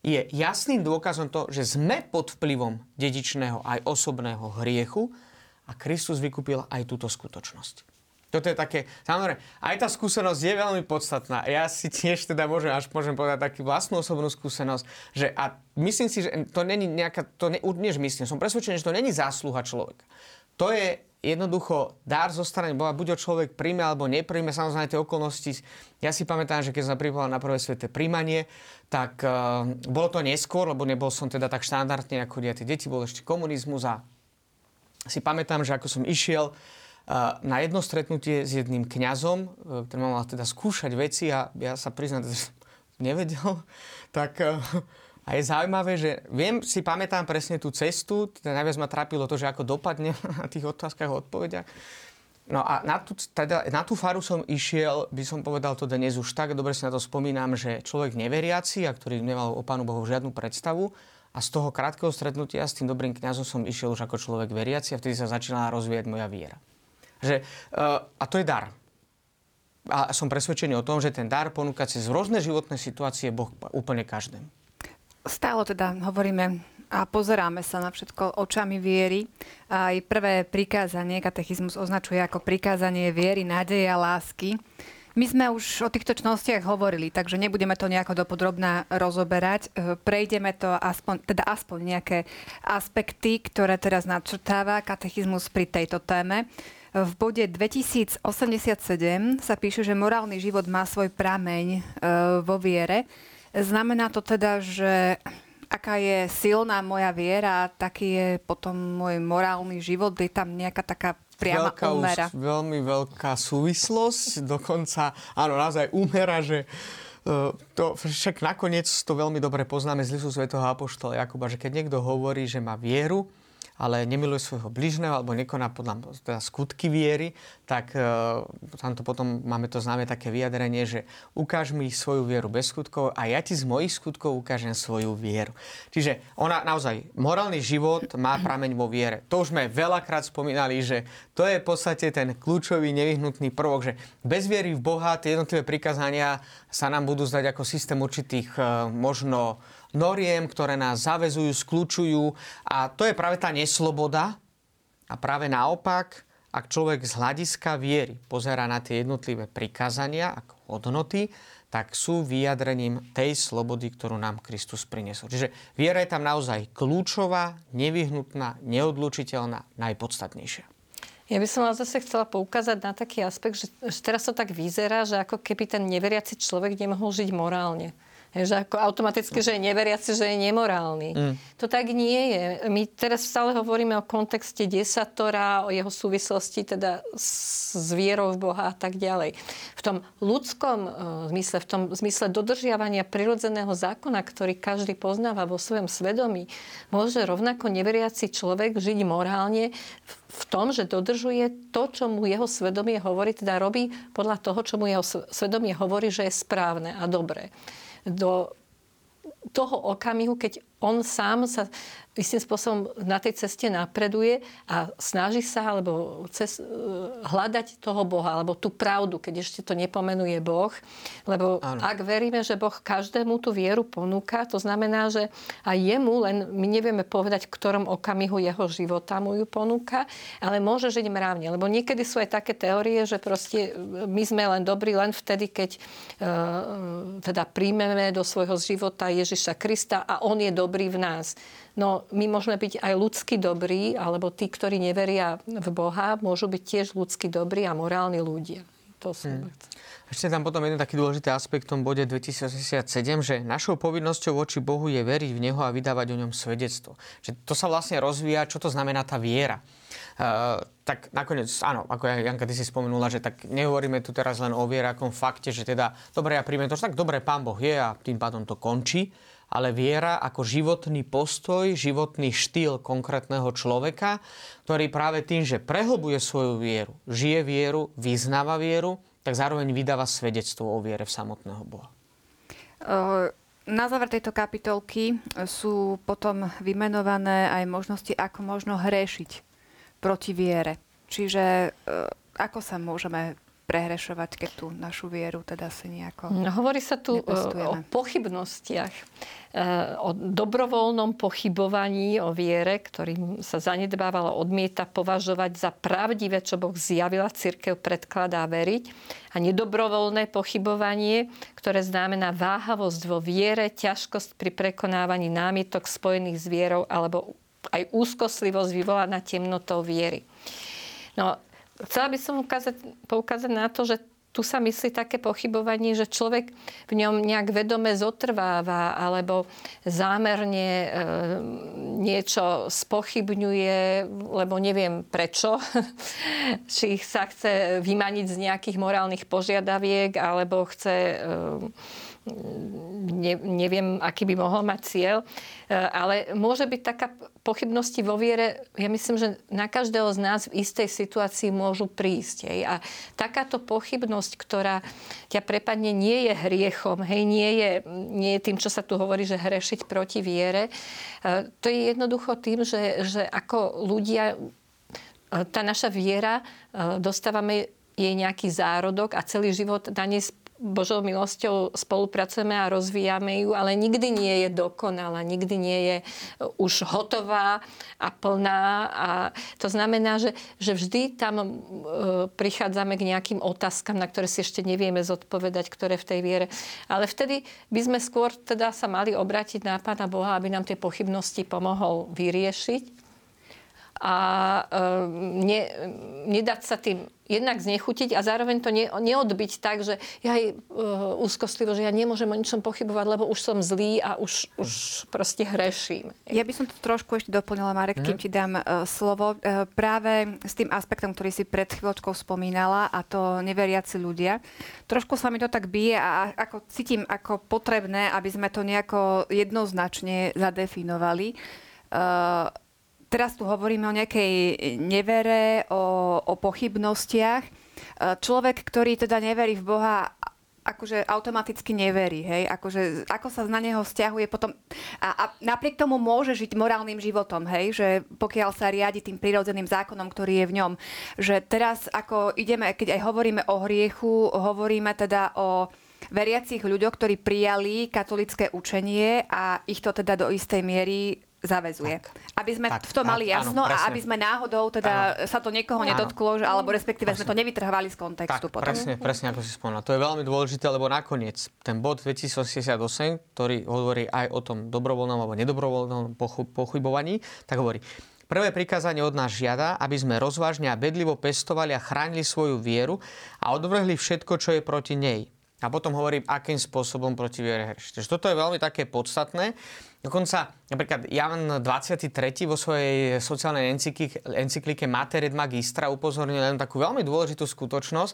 je jasným dôkazom to, že sme pod vplyvom dedičného aj osobného hriechu a Kristus vykúpil aj túto skutočnosť. Toto je také, samozrejme, aj tá skúsenosť je veľmi podstatná. Ja si tiež teda môžem, až môžem povedať takú vlastnú osobnú skúsenosť, že a myslím si, že to není nejaká, to ne, než myslím, som presvedčený, že to není zásluha človeka. To je jednoducho dar zo strany Boha, buď ho človek príjme alebo nepríjme, samozrejme tie okolnosti. Ja si pamätám, že keď som pripoval na prvé sveté príjmanie, tak uh, bolo to neskôr, lebo nebol som teda tak štandardne ako ja, tie deti, bol ešte komunizmus, a si pamätám, že ako som išiel uh, na jedno stretnutie s jedným kňazom, uh, ktorý mal teda skúšať veci, a ja sa priznám, že som nevedel, tak... Uh, A je zaujímavé, že viem, si pamätám presne tú cestu, teda najviac ma trápilo to, že ako dopadne na tých otázkach a odpovediach. No a na tú, teda, na tú faru som išiel, by som povedal to dnes už tak, dobre si na to spomínam, že človek neveriaci, a ktorý nemal o Pánu Bohu žiadnu predstavu, a z toho krátkeho stretnutia s tým dobrým kňazom som išiel už ako človek veriaci, a vtedy sa začínala rozvíjať moja viera. Že, uh, a to je dar. A som presvedčený o tom, že ten dar ponúkať cez rôzne životné situácie Boh úplne každému. Stále teda hovoríme a pozeráme sa na všetko očami viery. Aj prvé prikázanie, katechizmus označuje ako prikázanie viery, nádeje a lásky. My sme už o týchto čnostiach hovorili, takže nebudeme to nejako dopodrobná rozoberať. Prejdeme to aspoň, teda aspoň nejaké aspekty, ktoré teraz nadčrtáva katechizmus pri tejto téme. V bode dvetisíc osemdesiatsedem sa píše, že morálny život má svoj prameň vo viere. Znamená to teda, že aká je silná moja viera, taký je potom môj morálny život, je tam nejaká taká priama veľká úmera. Už, veľmi veľká súvislosť, dokonca, áno, naozaj úmera, že uh, to však nakoniec to veľmi dobre poznáme z listu svätého apoštola Jakuba, že keď niekto hovorí, že má vieru, ale nemiluje svojho bližného alebo nekoná podľa teda skutky viery, tak e, tamto potom máme to známe také vyjadrenie, že ukáž mi svoju vieru bez skutkov a ja ti z mojich skutkov ukážem svoju vieru. Čiže ona naozaj, morálny život má prameň vo viere. To už sme veľakrát spomínali, že to je v podstate ten kľúčový nevyhnutný prvok, že bez viery v Boha tie jednotlivé prikázania sa nám budú zdať ako systém určitých e, možno noriem, ktoré nás zavezujú, skľučujú, a to je práve tá nesloboda. A práve naopak, ak človek z hľadiska viery pozerá na tie jednotlivé prikázania ako hodnoty, tak sú vyjadrením tej slobody, ktorú nám Kristus priniesol. Čiže viera je tam naozaj kľúčová, nevyhnutná, neodlučiteľná, najpodstatnejšia. Ja by som vás zase chcela poukázať na taký aspekt, že teraz to tak vyzerá, že ako keby ten neveriaci človek nemohol žiť morálne. Že ako automaticky, že je neveriaci, že je nemorálny. Mm. To tak nie je. My teraz stále hovoríme o kontexte desatora, o jeho súvislosti teda s vierou v Boha a tak ďalej. V tom ľudskom zmysle, v tom zmysle dodržiavania prirodzeného zákona, ktorý každý poznáva vo svojom svedomí, môže rovnako neveriaci človek žiť morálne v tom, že dodržuje to, čo mu jeho svedomie hovorí, teda robí podľa toho, čo mu jeho svedomie hovorí, že je správne a dobré. Do toho okamihu, keď on sám sa istým spôsobom na tej ceste napreduje a snaží sa alebo cez, hľadať toho Boha, alebo tú pravdu, keď ešte to nepomenuje Boh. Lebo ano. Ak veríme, že Boh každému tú vieru ponúka, to znamená, že aj jemu, len my nevieme povedať, v ktorom okamihu jeho života mu ju ponúka, ale môže žiť mravne. Lebo niekedy sú aj také teórie, že proste my sme len dobrí len vtedy, keď uh, teda príjmeme do svojho života Ježiša Krista a on je dobrý v nás. No, my môžeme byť aj ľudsky dobrí, alebo tí, ktorí neveria v Boha, môžu byť tiež ľudsky dobrí a morálni ľudia. To sú hmm. Ešte tam potom jeden taký dôležitý aspekt v tom bode dvetisíc osemdesiatsedem, že našou povinnosťou voči Bohu je veriť v Neho a vydávať o ňom svedectvo. Že to sa vlastne rozvíja, čo to znamená tá viera. Uh, tak nakoniec, áno, ako Janka, ty si spomenula, že tak nehovoríme tu teraz len o vierakom fakte, že teda, dobre, ja príjmem to, že tak dobre, Pán Boh je a tým pádom to končí, ale viera ako životný postoj, životný štýl konkrétneho človeka, ktorý práve tým, že prehlbuje svoju vieru, žije vieru, vyznáva vieru, tak zároveň vydáva svedectvo o viere v samotného Boha. Uh... Na záver tejto kapitolky sú potom vymenované aj možnosti, ako možno hrešiť proti viere. Čiže ako sa môžeme prehrešovať, keď tú našu vieru teda si nejako nepestujeme. Hovorí sa tu o pochybnostiach, o dobrovoľnom pochybovaní o viere, ktorým sa zanedbávalo, odmieta považovať za pravdivé, čo Boh zjavila, cirkev predkladá veriť. A nedobrovoľné pochybovanie, ktoré znamená váhavosť vo viere, ťažkosť pri prekonávaní námietok spojených s vierou alebo aj úzkostlivosť vyvolaná temnotou viery. No, chcela by som ukázať, poukázať na to, že tu sa myslí také pochybovanie, že človek v ňom nejak vedome zotrváva alebo zámerne e, niečo spochybňuje, lebo neviem prečo. Či sa chce vymaniť z nejakých morálnych požiadaviek alebo chce... E, Ne, neviem, aký by mohol mať cieľ, ale môže byť taká pochybnosti vo viere, ja myslím, že na každého z nás v istej situácii môžu prísť. Hej. A takáto pochybnosť, ktorá ťa prepadne, nie je hriechom, hej, nie je, nie je tým, čo sa tu hovorí, že hrešiť proti viere. To je jednoducho tým, že, že ako ľudia, tá naša viera, dostávame jej nejaký zárodok a celý život na nej Božou milosťou spolupracujeme a rozvíjame ju, ale nikdy nie je dokonalá, nikdy nie je už hotová a plná. A to znamená, že, že vždy tam e, prichádzame k nejakým otázkam, na ktoré si ešte nevieme zodpovedať, ktoré v tej viere. Ale vtedy by sme skôr teda sa mali obrátiť na Pána Boha, aby nám tie pochybnosti pomohol vyriešiť. A ne, nedať sa tým jednak znechutiť a zároveň to ne, neodbiť tak, že ja je uh, úzkostlivo, že ja nemôžem o ničom pochybovať, lebo už som zlý a už, už proste hreším. Ja by som to trošku ešte doplnila, Marek, kým ti dám uh, slovo. Uh, práve s tým aspektom, ktorý si pred chvíľočkou spomínala, a to neveriaci ľudia. Trošku sa mi to tak bije a ako cítim ako potrebné, aby sme to nejako jednoznačne zadefinovali. Uh, Teraz tu hovoríme o nejakej nevere, o, o pochybnostiach. Človek, ktorý teda neverí v Boha, akože automaticky neverí, hej? Akože, ako sa na neho vzťahuje potom... A, a napriek tomu môže žiť morálnym životom, hej? Že pokiaľ sa riadi tým prirodzeným zákonom, ktorý je v ňom. Že teraz, ako ideme, keď aj hovoríme o hriechu, hovoríme teda o veriacich ľuďoch, ktorí prijali katolické učenie a ich to teda do istej miery... zaväzuje. Tak, aby sme tak, v tom tak, mali jasno, áno, a aby sme náhodou teda áno, sa to niekoho áno, nedotklo, alebo respektíve presne, sme to nevytrhávali z kontextu. Tak, potom. Presne, presne ako si spomínala. To je veľmi dôležité, lebo nakoniec ten bod dvetisícosemdesiatosem, ktorý hovorí aj o tom dobrovoľnom alebo nedobrovoľnom pochybovaní, tak hovorí: Prvé prikázanie od nás žiada, aby sme rozvážne a bedlivo pestovali a chránili svoju vieru a odvrhli všetko, čo je proti nej. A potom hovorím, akým spôsobom proti viere hrešiť. Toto je veľmi také podstatné. Dokonca, napríklad, Ján dvadsiaty tretí vo svojej sociálnej encyklike, encyklike Mater et Magistra upozornil len takú veľmi dôležitú skutočnosť,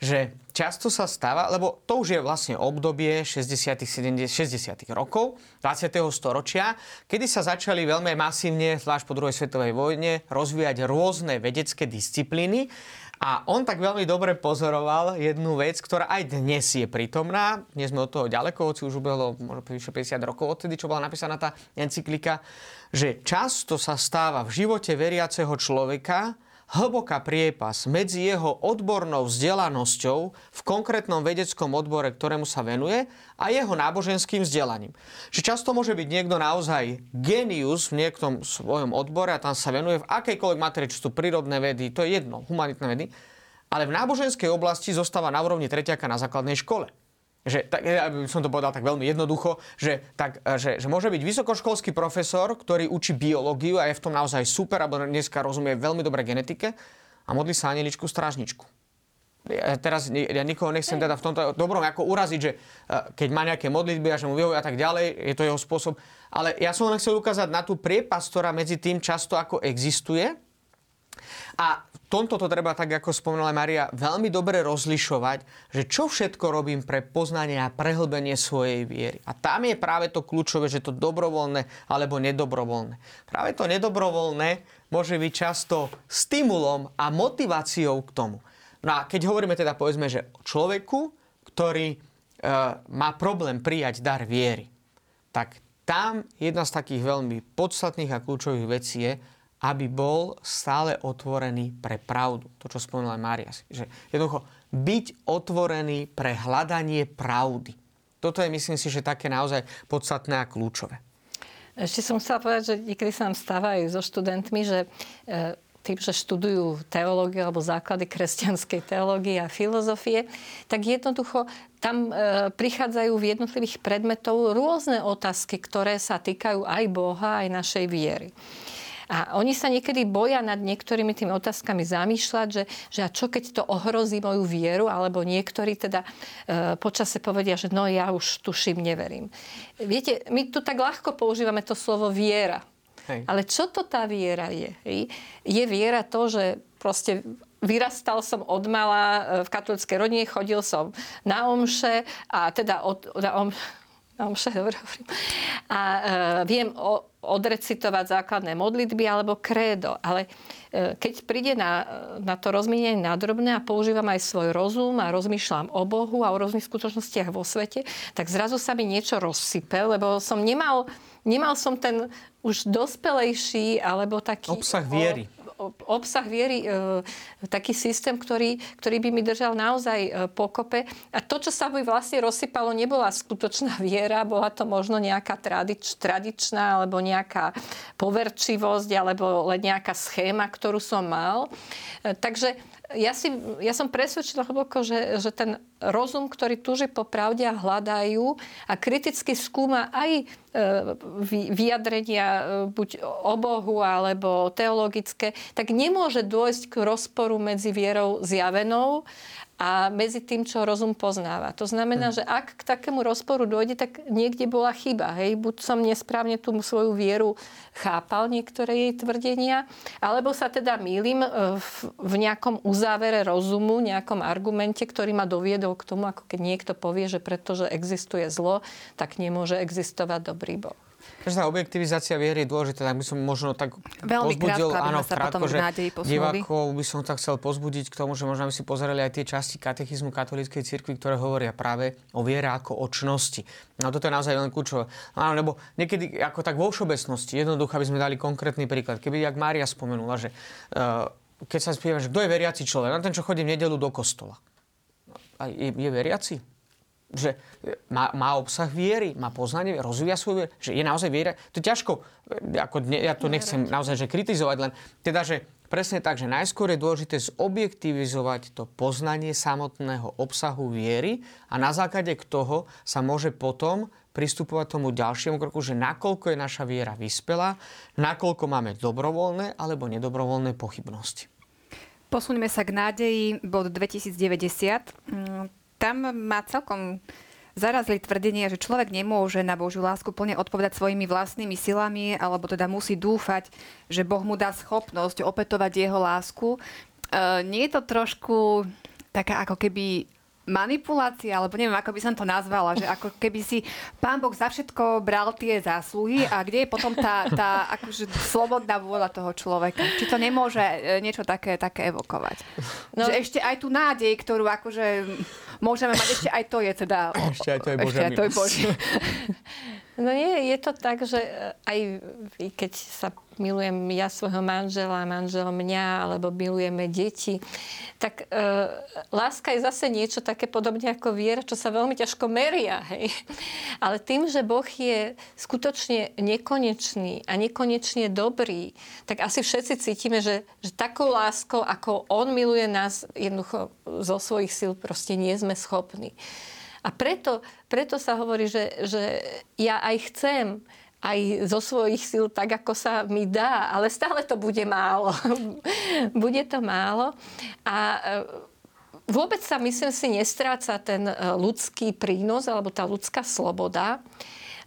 že často sa stáva, lebo to už je vlastne obdobie šesťdesiatych, sedemdesiatych, šesťdesiatych rokov dvadsiateho storočia, kedy sa začali veľmi masívne, zvlášť po druhej svetovej vojne, rozvíjať rôzne vedecké disciplíny. A on tak veľmi dobre pozoroval jednu vec, ktorá aj dnes je prítomná. Dnes sme od toho ďaleko, už ubehlo možno päťdesiat rokov odtedy, čo bola napísaná tá encyklika, že často sa stáva v živote veriaceho človeka hlboká priepas medzi jeho odbornou vzdelanosťou v konkrétnom vedeckom odbore, ktorému sa venuje, a jeho náboženským vzdelaním. Že často môže byť niekto naozaj genius v niektom svojom odbore a tam sa venuje v akejkoľvek materii, či sú prírodné vedy, to je jedno, humanitné vedy, ale v náboženskej oblasti zostáva na úrovni tretiaka na základnej škole. Že, tak, ja by som to povedal tak veľmi jednoducho, že, tak, že, že môže byť vysokoškolský profesor, ktorý učí biológiu a je v tom naozaj super, alebo dneska rozumie veľmi dobre genetike a modlí sa aneličku strážničku. Ja teraz ja nikoho nechcem teda v tomto dobrom ako uraziť, že keď má nejaké modlitby a že mu vyhovuje a tak ďalej, je to jeho spôsob. Ale ja som len chcel ukázať na tú priepasť, ktorá medzi tým často ako existuje A tomto to treba, tak ako spomínala Mária, veľmi dobre rozlišovať, že čo všetko robím pre poznanie a prehlbenie svojej viery. A tam je práve to kľúčové, že to dobrovoľné alebo nedobrovoľné. Práve to nedobrovoľné môže byť často stimulom a motiváciou k tomu. No a keď hovoríme teda, povedzme, že o človeku, ktorý e, má problém prijať dar viery, tak tam jedna z takých veľmi podstatných a kľúčových vecí je, aby bol stále otvorený pre pravdu. To, čo spomínala Mária. Že jednoducho, byť otvorený pre hľadanie pravdy. Toto je, myslím si, že také naozaj podstatné a kľúčové. Ešte som chcela povedať, že niekedy sa nám stávajú so študentmi, že tým, že študujú teológiu alebo základy kresťanskej teológie a filozofie, tak jednoducho tam e, prichádzajú v jednotlivých predmetov rôzne otázky, ktoré sa týkajú aj Boha, aj našej viery. A oni sa niekedy boja nad niektorými tými otázkami zamýšľať, že, že a čo keď to ohrozí moju vieru, alebo niektorí teda e, počase povedia, že no ja už tuším, neverím. Viete, my tu tak ľahko používame to slovo viera. Hej. Ale čo to tá viera je? Hej? Je viera to, že proste vyrastal som od mala v katolíckej rodine, chodil som na omše a teda od, na, om, na omše, dobre hovorím. A e, viem o, odrecitovať základné modlitby alebo krédo. Ale e, keď príde na, na to rozmínenie nadrobné a používam aj svoj rozum a rozmýšľam o Bohu a o rôznych skutočnostiach vo svete, tak zrazu sa mi niečo rozsype, lebo som nemal... Nemal som ten už dospelejší, alebo taký... Obsah viery. O, o, obsah viery, e, taký systém, ktorý, ktorý by mi držal naozaj e, pokope. A to, čo sa mi vlastne rozsypalo, nebola skutočná viera, bola to možno nejaká tradič, tradičná, alebo nejaká poverčivosť, alebo len nejaká schéma, ktorú som mal. E, takže ja, si, ja som presvedčila hlboko, že, že ten rozum, ktorý túži po pravde a hľadajú a kriticky skúma aj vyjadrenia buď o Bohu alebo teologické, tak nemôže dôjsť k rozporu medzi vierou zjavenou a medzi tým, čo rozum poznáva. To znamená, hmm. že ak k takému rozporu dôjde, tak niekde bola chyba. Hej? Buď som nesprávne tú svoju vieru chápal, niektoré jej tvrdenia, alebo sa teda mýlim v, v nejakom uzávere rozumu, nejakom argumente, ktorý ma doviedol k tomu, ako keď niekto povie, že pretože existuje zlo, tak nemôže existovať dobrý Boh. Takže tá objektivizácia viery je dôležitá, tak by som možno tak veľmi pozbudil, krátko, áno, krátko, že divákov by som tak chcel pozbudiť k tomu, že možno by si pozerali aj tie časti katechizmu katolíckej cirkvi, ktoré hovoria práve o viere ako o čnosti. No toto je naozaj len kľúčové. Áno, lebo niekedy ako tak vo všeobecnosti, jednoducho by sme dali konkrétny príklad. Keby, jak Mária spomenula, že uh, keď sa spýtame, že kto je veriaci človek? No ten, čo chodí v nedeľu do kostola. A je, je veriaci? Že má, má obsah viery, má poznanie, rozvíja svoju vieru, že je naozaj viera. To je ťažko, ako ne, ja to nechcem naozaj že kritizovať, len teda, že presne tak, že najskôr je dôležité zobjektivizovať to poznanie samotného obsahu viery a na základe toho sa môže potom pristupovať tomu ďalšiemu kroku, že nakoľko je naša viera vyspelá, nakoľko máme dobrovoľné alebo nedobrovoľné pochybnosti. Posuňme sa k nádeji, bod dvetisíc deväťdesiat. Tam má celkom zarazili tvrdenie, že človek nemôže na Božiu lásku plne odpovedať svojimi vlastnými silami, alebo teda musí dúfať, že Boh mu dá schopnosť opätovať jeho lásku. E, nie je to trošku taká ako keby manipulácia, alebo neviem, ako by som to nazvala, že ako keby si Pán Boh za všetko bral tie zásluhy a kde je potom tá, tá akože slobodná vôľa toho človeka? Či to nemôže niečo také, také evokovať? No, že ešte aj tú nádej, ktorú akože... Môžeme mať, ešte aj to je teda... Ešte aj to je Božia milosť. No nie, je to tak, že aj vy, keď sa milujem ja svojho manžela, manžel mňa, alebo milujeme deti, tak e, láska je zase niečo také podobne ako viera, čo sa veľmi ťažko meria. Hej. Ale tým, že Boh je skutočne nekonečný a nekonečne dobrý, tak asi všetci cítime, že, že takou láskou, ako On miluje nás, jednoducho zo svojich síl proste nie sme schopní. A preto, preto sa hovorí, že, že ja aj chcem, aj zo svojich síl, tak ako sa mi dá, ale stále to bude málo. Bude to málo. A vôbec sa, myslím si, nestráca ten ľudský prínos alebo tá ľudská sloboda,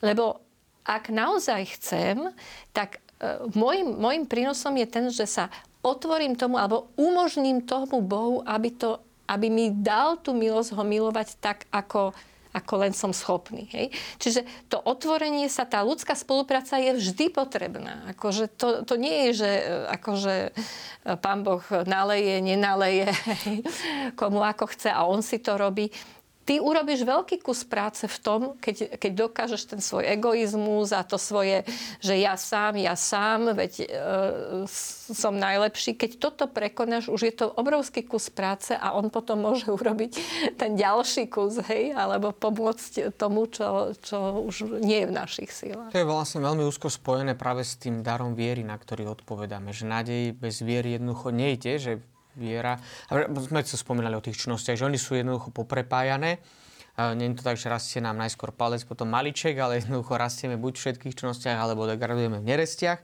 lebo ak naozaj chcem, tak môjim, môjim prínosom je ten, že sa otvorím tomu, alebo umožním tomu Bohu, aby, to, aby mi dal tú milosť ho milovať tak, ako, ako len som schopný. Hej? Čiže to otvorenie sa, tá ľudská spolupráca je vždy potrebná. Akože to, to nie je, že akože Pán Boh naleje, nenaleje, hej? Komu ako chce a on si to robí. Ty urobíš veľký kus práce v tom, keď, keď dokážeš ten svoj egoizmus a to svoje, že ja sám, ja sám, veď e, som najlepší. Keď toto prekonáš, už je to obrovský kus práce a on potom môže urobiť ten ďalší kus, hej, alebo pomôcť tomu, čo, čo už nie je v našich silách. To je vlastne veľmi úzko spojené práve s tým darom viery, na ktorý odpovedáme, že nádej bez viery jednoducho nejde, že viera. A sme sa spomínali o tých činnostiach, že oni sú jednoducho poprepájané. Nie je to tak, že rastie nám najskôr palec, potom maliček, ale jednoducho rastieme buď v všetkých činnostiach, alebo degradujeme v nerestiach.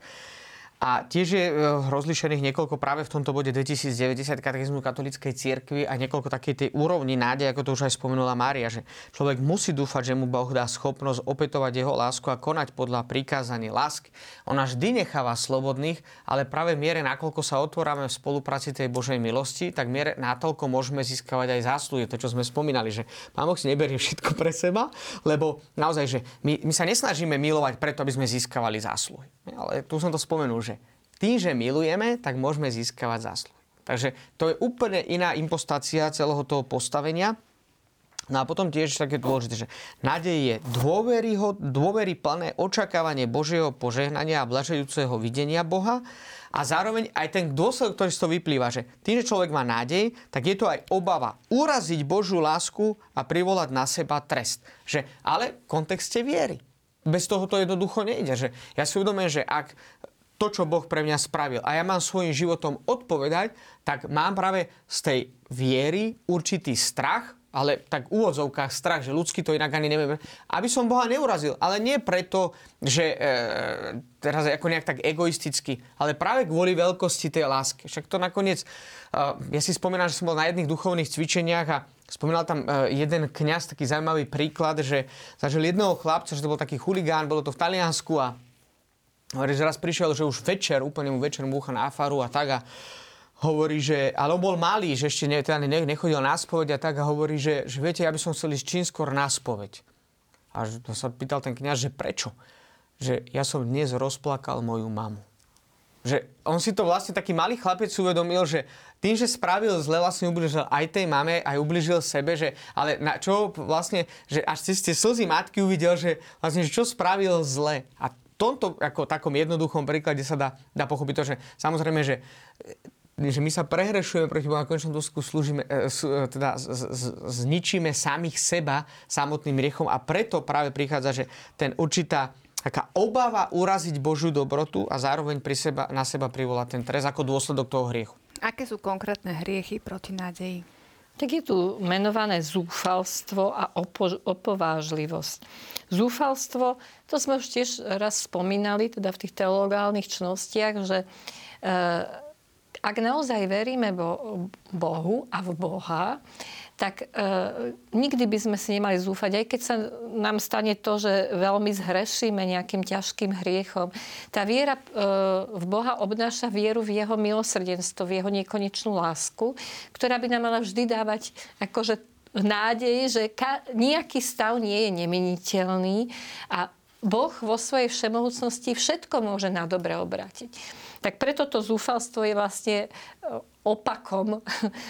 A tiež je rozlišených niekoľko práve v tomto bode dvetisíc deväťdesiat katechizmu katolíckej cirkvi a niekoľko takej tej úrovni nádej, ako to už aj spomenula Mária, že človek musí dúfať, že mu Boh dá schopnosť opätovať jeho lásku a konať podľa prikázaní lásky. Ona vždy necháva slobodných, ale práve v miere, nakoľko sa otvárame v spolupráci tej Božej milosti, tak miere natoľko môžeme získavať aj zásluhy, to čo sme spomínali, že Pán Boh si neberie všetko pre seba, lebo naozaj, že my, my sa nesnažíme milovať preto, aby sme získavali zásluhy. Ale tu som to spomenul, že tým, že milujeme, tak môžeme získavať zásluhy. Takže to je úplne iná impostácia celého toho postavenia. No a potom tiež také dôležité, že nádej je dôvery plné očakávanie Božieho požehnania a blažajúceho videnia Boha. A zároveň aj ten dôsledok, ktorý z toho vyplýva, že tým, že človek má nádej, tak je to aj obava uraziť Božiu lásku a privolať na seba trest. Že, ale v kontexte viery. Bez toho to jednoducho nejde. Že ja si uvedomujem, že ak to, čo Boh pre mňa spravil a ja mám svojím životom odpovedať, tak mám práve z tej viery určitý strach, ale tak v úvodzovkách strach, že ľudský to inak ani neviem, aby som Boha neurazil. Ale nie preto, že e, teraz ako nejak tak egoisticky, ale práve kvôli veľkosti tej lásky. Však to nakoniec, e, ja si spomínam, že som bol na jedných duchovných cvičeniach a spomínal tam e, jeden kňaz taký zaujímavý príklad, že zažil jedného chlapca, že to bol taký chuligán, bolo to v Taliansku a hovorí, že raz prišiel, že už večer, úplne mu večer búcha na afaru a tak a hovorí, že, ale on bol malý, že ešte ne, teda ne, nechodil na spoveď a tak a hovorí, že, že viete, ja by som chcel ísť čím skôr na spoveď. A to sa pýtal ten kňaz, že prečo? Že ja som dnes rozplakal moju mamu. Že on si to vlastne taký malý chlapec uvedomil, že tým, že spravil zle, vlastne ublížil aj tej mame, aj ublížil sebe, že ale na čo vlastne, že až cez tie slzy matky uvidel, že vlastne, že čo spravil zle. A v tomto ako takom jednoduchom príklade sa dá, dá pochopiť to, že samozrejme, že že my sa prehrešujeme proti Bohu a konečnom dôsledku slúžime, teda zničíme samých seba samotným riechom a preto práve prichádza, že ten určitá taká obava uraziť Božiu dobrotu a zároveň pri seba, na seba privolá ten trest ako dôsledok toho hriechu. Aké sú konkrétne hriechy proti nádeji? Tak je tu menované zúfalstvo a opo- opovážlivosť. Zúfalstvo, to sme už tiež raz spomínali, teda v tých teologálnych čnostiach, že e- ak naozaj veríme Bo- Bohu a v Boha, tak e, nikdy by sme si nemali zúfať. Aj keď sa nám stane to, že veľmi zhrešíme nejakým ťažkým hriechom. Tá viera e, v Boha obnáša vieru v jeho milosrdenstvo, v jeho nekonečnú lásku, ktorá by nám mala vždy dávať akože nádej, že ka- nejaký stav nie je nemeniteľný a Boh vo svojej všemohúcnosti všetko môže na dobre obrátiť. Tak preto to zúfalstvo je vlastne opakom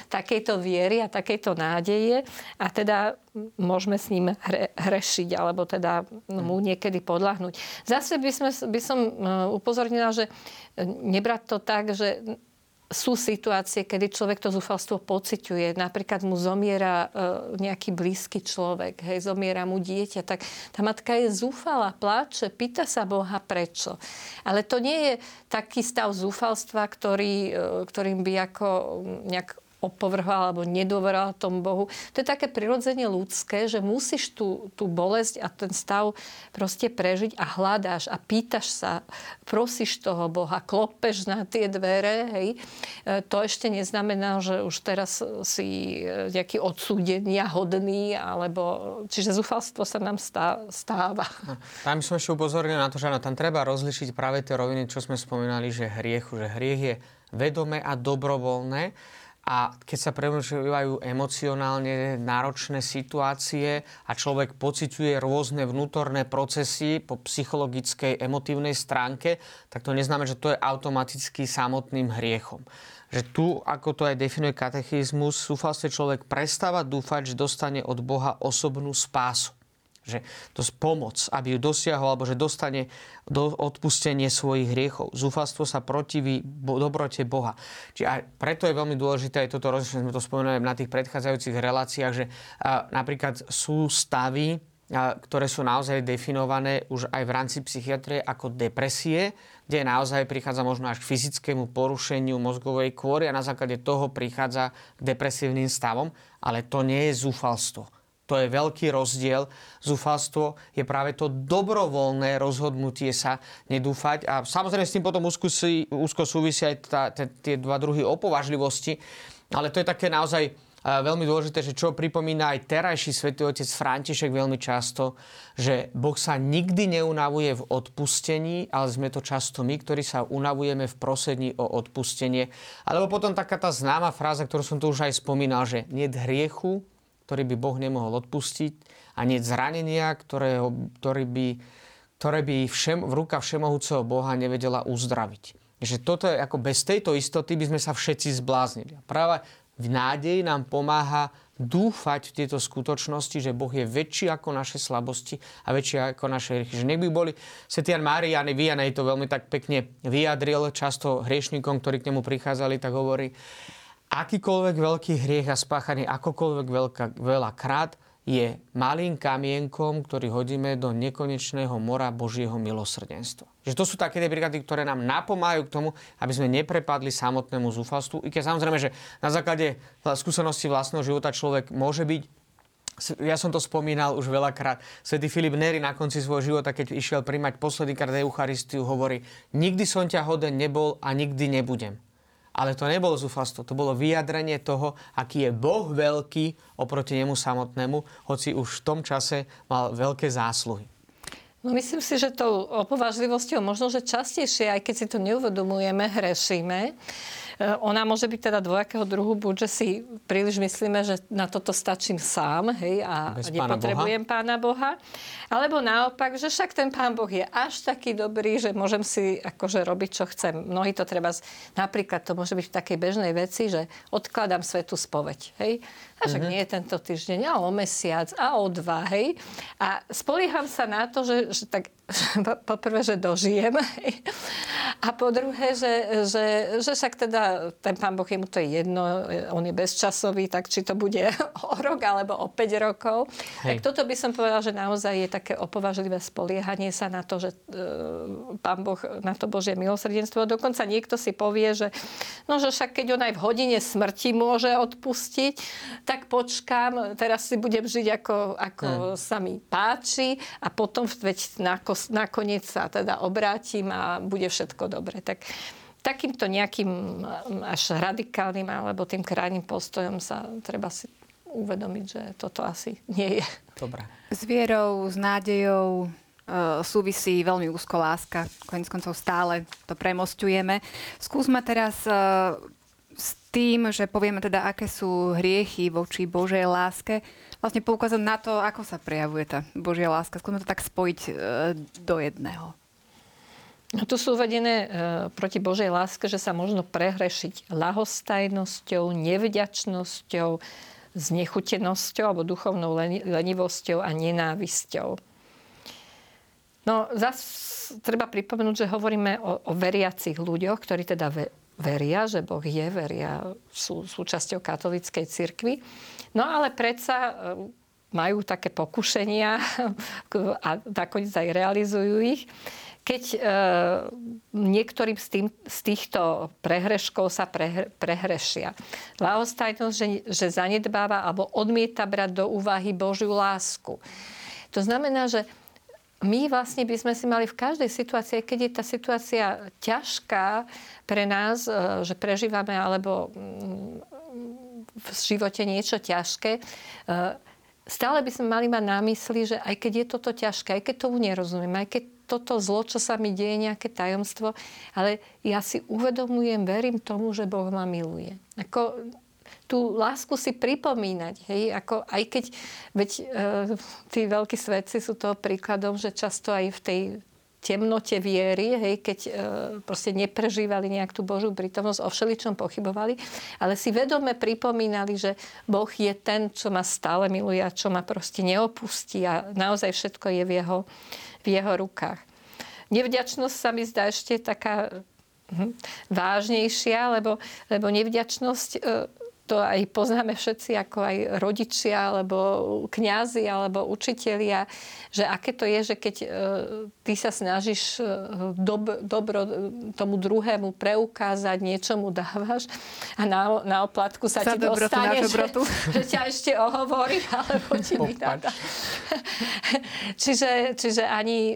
takejto viery a takejto nádeje a teda môžeme s ním hre, hrešiť alebo teda mu niekedy podľahnúť. Zase by, sme, by som upozornila, že nebrať to tak, že sú situácie, kedy človek to zúfalstvo pociťuje. Napríklad mu zomiera nejaký blízky človek, hej, zomiera mu dieťa. Tak tá matka je zúfala, pláče, pýta sa Boha prečo. Ale to nie je taký stav zúfalstva, ktorý, ktorým by ako nejak opovrhoval alebo nedoveral tomu Bohu. To je také prirodzene ľudské, že musíš tú, tú bolesť a ten stav proste prežiť a hľadáš a pýtaš sa, prosíš toho Boha, klopeš na tie dvere, hej. To ešte neznamená, že už teraz si nejaký odsúdenia hodný, alebo čiže zúfalstvo sa nám stáva. No, tam som ešte upozornil na to, že áno, tam treba rozlišiť práve tie roviny, čo sme spomínali, že hriechu, že hriech je vedomé a dobrovoľné. A keď sa prežívajú emocionálne náročné situácie a človek pociťuje rôzne vnútorné procesy po psychologickej, emotívnej stránke, tak to neznamená, že to je automaticky samotným hriechom. Že tu, ako to aj definuje katechizmus, v súfalstve človek prestáva dúfať, že dostane od Boha osobnú spásu. Že to pomoc, aby ju dosiahol, alebo že dostane do odpustenie svojich hriechov. Zúfalstvo sa protiví dobrote Boha. Čiže a preto je veľmi dôležité aj toto rozlišenie, sme to spomenuli na tých predchádzajúcich reláciách, že a, napríklad sú stavy, a, ktoré sú naozaj definované už aj v rámci psychiatrie ako depresie, kde naozaj prichádza možno až k fyzickému porušeniu mozgovej kôry a na základe toho prichádza k depresívnym stavom, ale to nie je zúfalstvo. To je veľký rozdiel. Zúfalstvo je práve to dobrovoľné rozhodnutie sa nedúfať. A samozrejme s tým potom úzko súvisia aj tá, t- tie dva druhy opovažlivosti. Ale to je také naozaj veľmi dôležité, že čo pripomína aj terajší svätý otec František veľmi často, že Boh sa nikdy neunavuje v odpustení, ale sme to často my, ktorí sa unavujeme v prosední o odpustenie. Alebo potom taká tá známa fráza, ktorú som tu už aj spomínal, že niet hriechu, ktorý by Boh nemohol odpustiť, a nie zranenia, ktoré, ktoré by, ktoré by všem, v ruka všemohúceho Boha nevedela uzdraviť. Takže toto je, ako bez tejto istoty by sme sa všetci zbláznili. A práve v nádeji nám pomáha dúfať v tieto skutočnosti, že Boh je väčší ako naše slabosti a väčší ako naše hriechy. Že nech by boli, svätý Ján Mariány Vianney to veľmi tak pekne vyjadril, často hriešnikom, ktorí k nemu prichádzali, tak hovorí, akýkoľvek veľký hriech a spáchaný akokoľvek veľká, veľa krát je malým kamienkom, ktorý hodíme do nekonečného mora Božieho milosrdenstva. Že to sú také príklady, ktoré nám napomáhajú k tomu, aby sme neprepadli samotnému zúfalstvu. I keď samozrejme, že na základe skúsenosti vlastného života človek môže byť, ja som to spomínal už veľakrát, svätý Filip Nery na konci svojho života, keď išiel príjmať poslednýkrát Eucharistiu, hovorí, nikdy som ťa hoden nebol a nikdy nebudem. Ale to nebolo zúfalstvo, to bolo vyjadrenie toho, aký je Boh veľký oproti nemu samotnému, hoci už v tom čase mal veľké zásluhy. No myslím si, že tou opovažlivosťou možno, že častejšie, aj keď si to neuvedomujeme, hrešíme. Ona môže byť teda dvojakého druhu, buď, že si príliš myslíme, že na toto stačím sám, hej, a Bez nepotrebujem Pána Boha. Pána Boha. Alebo naopak, že však ten Pán Boh je až taký dobrý, že môžem si akože robiť, čo chcem. Mnohí to treba, napríklad to môže byť v takej bežnej veci, že odkladám svätú spoveď, hej. A však mm-hmm. nie je tento týždeň, ale o mesiac a o dva, hej. A spolieham sa na to, že, že tak po prvé, že dožijem, hej. A po druhé, že, že, že však teda ten Pán Boh, je mu to jedno, on je bezčasový, tak či to bude o rok alebo o päť rokov. Hej. Tak toto by som povedala, že naozaj je také opovažlivé spoliehanie sa na to, že e, Pán Boh, na to Božie milosrdenstvo. Dokonca niekto si povie, že no, že však keď on aj v hodine smrti môže odpustiť, tak počkám, teraz si budem žiť ako, ako hmm. sa mi páči a potom veď nakoniec sa teda obrátim a bude všetko dobre. Tak takýmto nejakým až radikálnym alebo tým krajným postojom sa treba si uvedomiť, že toto asi nie je. Dobre. S vierou, s nádejou súvisí veľmi úzko láska. Koniec koncov stále to premosťujeme. Skúsme teraz s tým, že povieme teda, aké sú hriechy voči Božej láske, vlastne poukázať na to, ako sa prejavuje tá Božia láska. Skúsme to tak spojiť e, do jedného. No, tu sú uvedené e, proti Božej láske, že sa možno prehrešiť ľahostajnosťou, nevďačnosťou, znechutenosťou alebo duchovnou len, lenivosťou a nenávisťou. No, zase treba pripomenúť, že hovoríme o, o veriacich ľuďoch, ktorí teda ve, veria, že Boh je, veria, sú súčasťou katolíckej cirkvi. No ale predsa majú také pokušenia a nakoniec aj realizujú ich. Keď e, niektorým z, tým, z týchto prehreškov sa prehre, prehrešia. Ľahostajnosť, že, že zanedbáva alebo odmieta brať do úvahy Božiu lásku. To znamená, že my vlastne by sme si mali v každej situácii, keď je tá situácia ťažká pre nás, že prežívame alebo v živote niečo ťažké, stále by sme mali mať na mysli, že aj keď je toto ťažké, aj keď tomu nerozumiem, aj keď toto zlo, čo sa mi deje, nejaké tajomstvo, ale ja si uvedomujem, verím tomu, že Boh ma miluje. Ako tú lásku si pripomínať, hej, ako aj keď, veď e, tí veľkí svetci sú toho príkladom, že často aj v tej temnote viery, hej, keď e, proste neprežívali nejak tú Božiu prítomnosť, o všeličom pochybovali, ale si vedome pripomínali, že Boh je ten, čo ma stále miluje a čo ma proste neopustí a naozaj všetko je v jeho, v jeho rukách. Nevďačnosť sa mi zdá ešte taká hm, vážnejšia, lebo, lebo nevďačnosť... E, to aj poznáme všetci, ako aj rodičia, alebo kňazi, alebo učitelia, že aké to je, že keď e, ty sa snažíš dob- dobro tomu druhému preukázať, niečomu dávaš a na, na oplátku sa, sa ti dobrotu, dostane, že, že ťa ešte ohovorí, alebo ti vynáda. čiže, čiže ani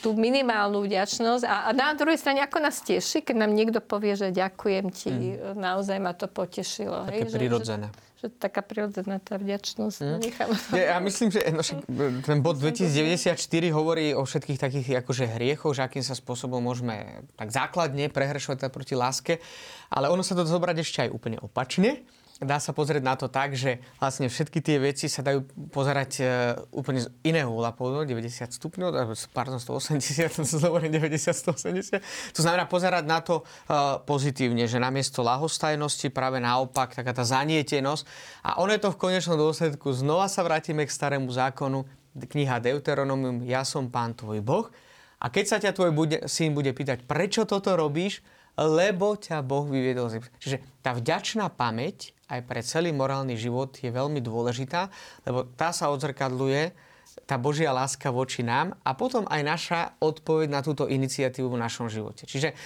tú minimálnu vďačnosť. A, a na druhej strane, ako nás teší, keď nám niekto povie, že ďakujem ti, mm. naozaj ma to potešilo. Také prirodzené. Že, že, že taká prirodzená tá vďačnosť. Mm. Nechám. Ja myslím, že no, ten bod dvetisíc deväťdesiatštyri hovorí o všetkých takých akože hriechoch, že akým sa spôsobom môžeme tak základne prehrešovať proti láske. Ale ono sa to zobrať ešte aj úplne opačne. Dá sa pozrieť na to tak, že vlastne všetky tie veci sa dajú pozerať úplne z iného uhla pohľadu, deväťdesiat stupňov, pardon, stoosemdesiat, to sa hovorí deväťdesiat, stoosemdesiat. To znamená pozerať na to pozitívne, že namiesto ľahostajnosti práve naopak taká tá zanietenosť. A ono je to v konečnom dôsledku. Znova sa vrátime k starému zákonu, kniha Deuteronomium, ja som Pán tvoj Boh. A keď sa ťa tvoj syn bude pýtať, prečo toto robíš, lebo ťa Boh vyviedol z Egypta. Čiže tá vďačná pamäť aj pre celý morálny život je veľmi dôležitá, lebo tá sa odzrkadluje, tá Božia láska voči nám a potom aj naša odpoveď na túto iniciatívu v našom živote. Čiže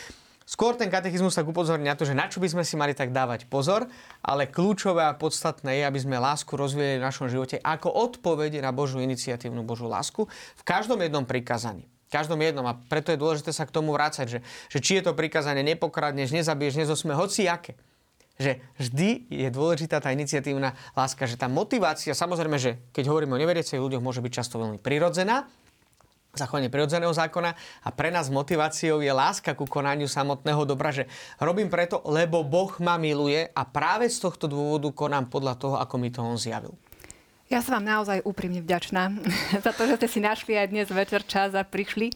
skôr ten katechizmus tak upozorní na to, že na čo by sme si mali tak dávať pozor, ale kľúčové a podstatné je, aby sme lásku rozvíjali v našom živote ako odpoveď na Božiu iniciatívnu Božiu lásku v každom jednom prikázaní. V každom jednom. A preto je dôležité sa k tomu vrácať, že, že či je to prikázanie nepokradneš, nezabiješ, nezosme, hoci aké. Že vždy je dôležitá tá iniciatívna láska, že tá motivácia, samozrejme, že keď hovoríme o neveriacich ľuďoch, môže byť často veľmi prirodzená, zachovanie prirodzeného zákona a pre nás motiváciou je láska ku konaniu samotného dobra, že robím preto, lebo Boh ma miluje a práve z tohto dôvodu konám podľa toho, ako mi to on zjavil. Ja som vám naozaj úprimne vďačná za to, že ste si našli aj dnes večer čas a prišli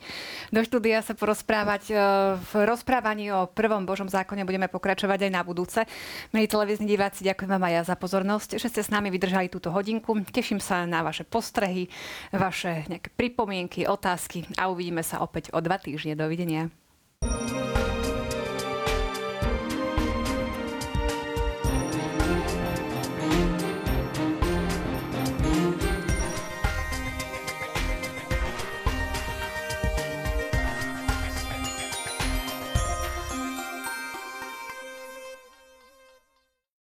do štúdia sa porozprávať. V rozprávaní o prvom Božom zákone budeme pokračovať aj na budúce. Milí televízni diváci, ďakujem vám aj ja za pozornosť, že ste s nami vydržali túto hodinku. Teším sa na vaše postrehy, vaše nejaké pripomienky, otázky a uvidíme sa opäť o dva týždne. Dovidenia.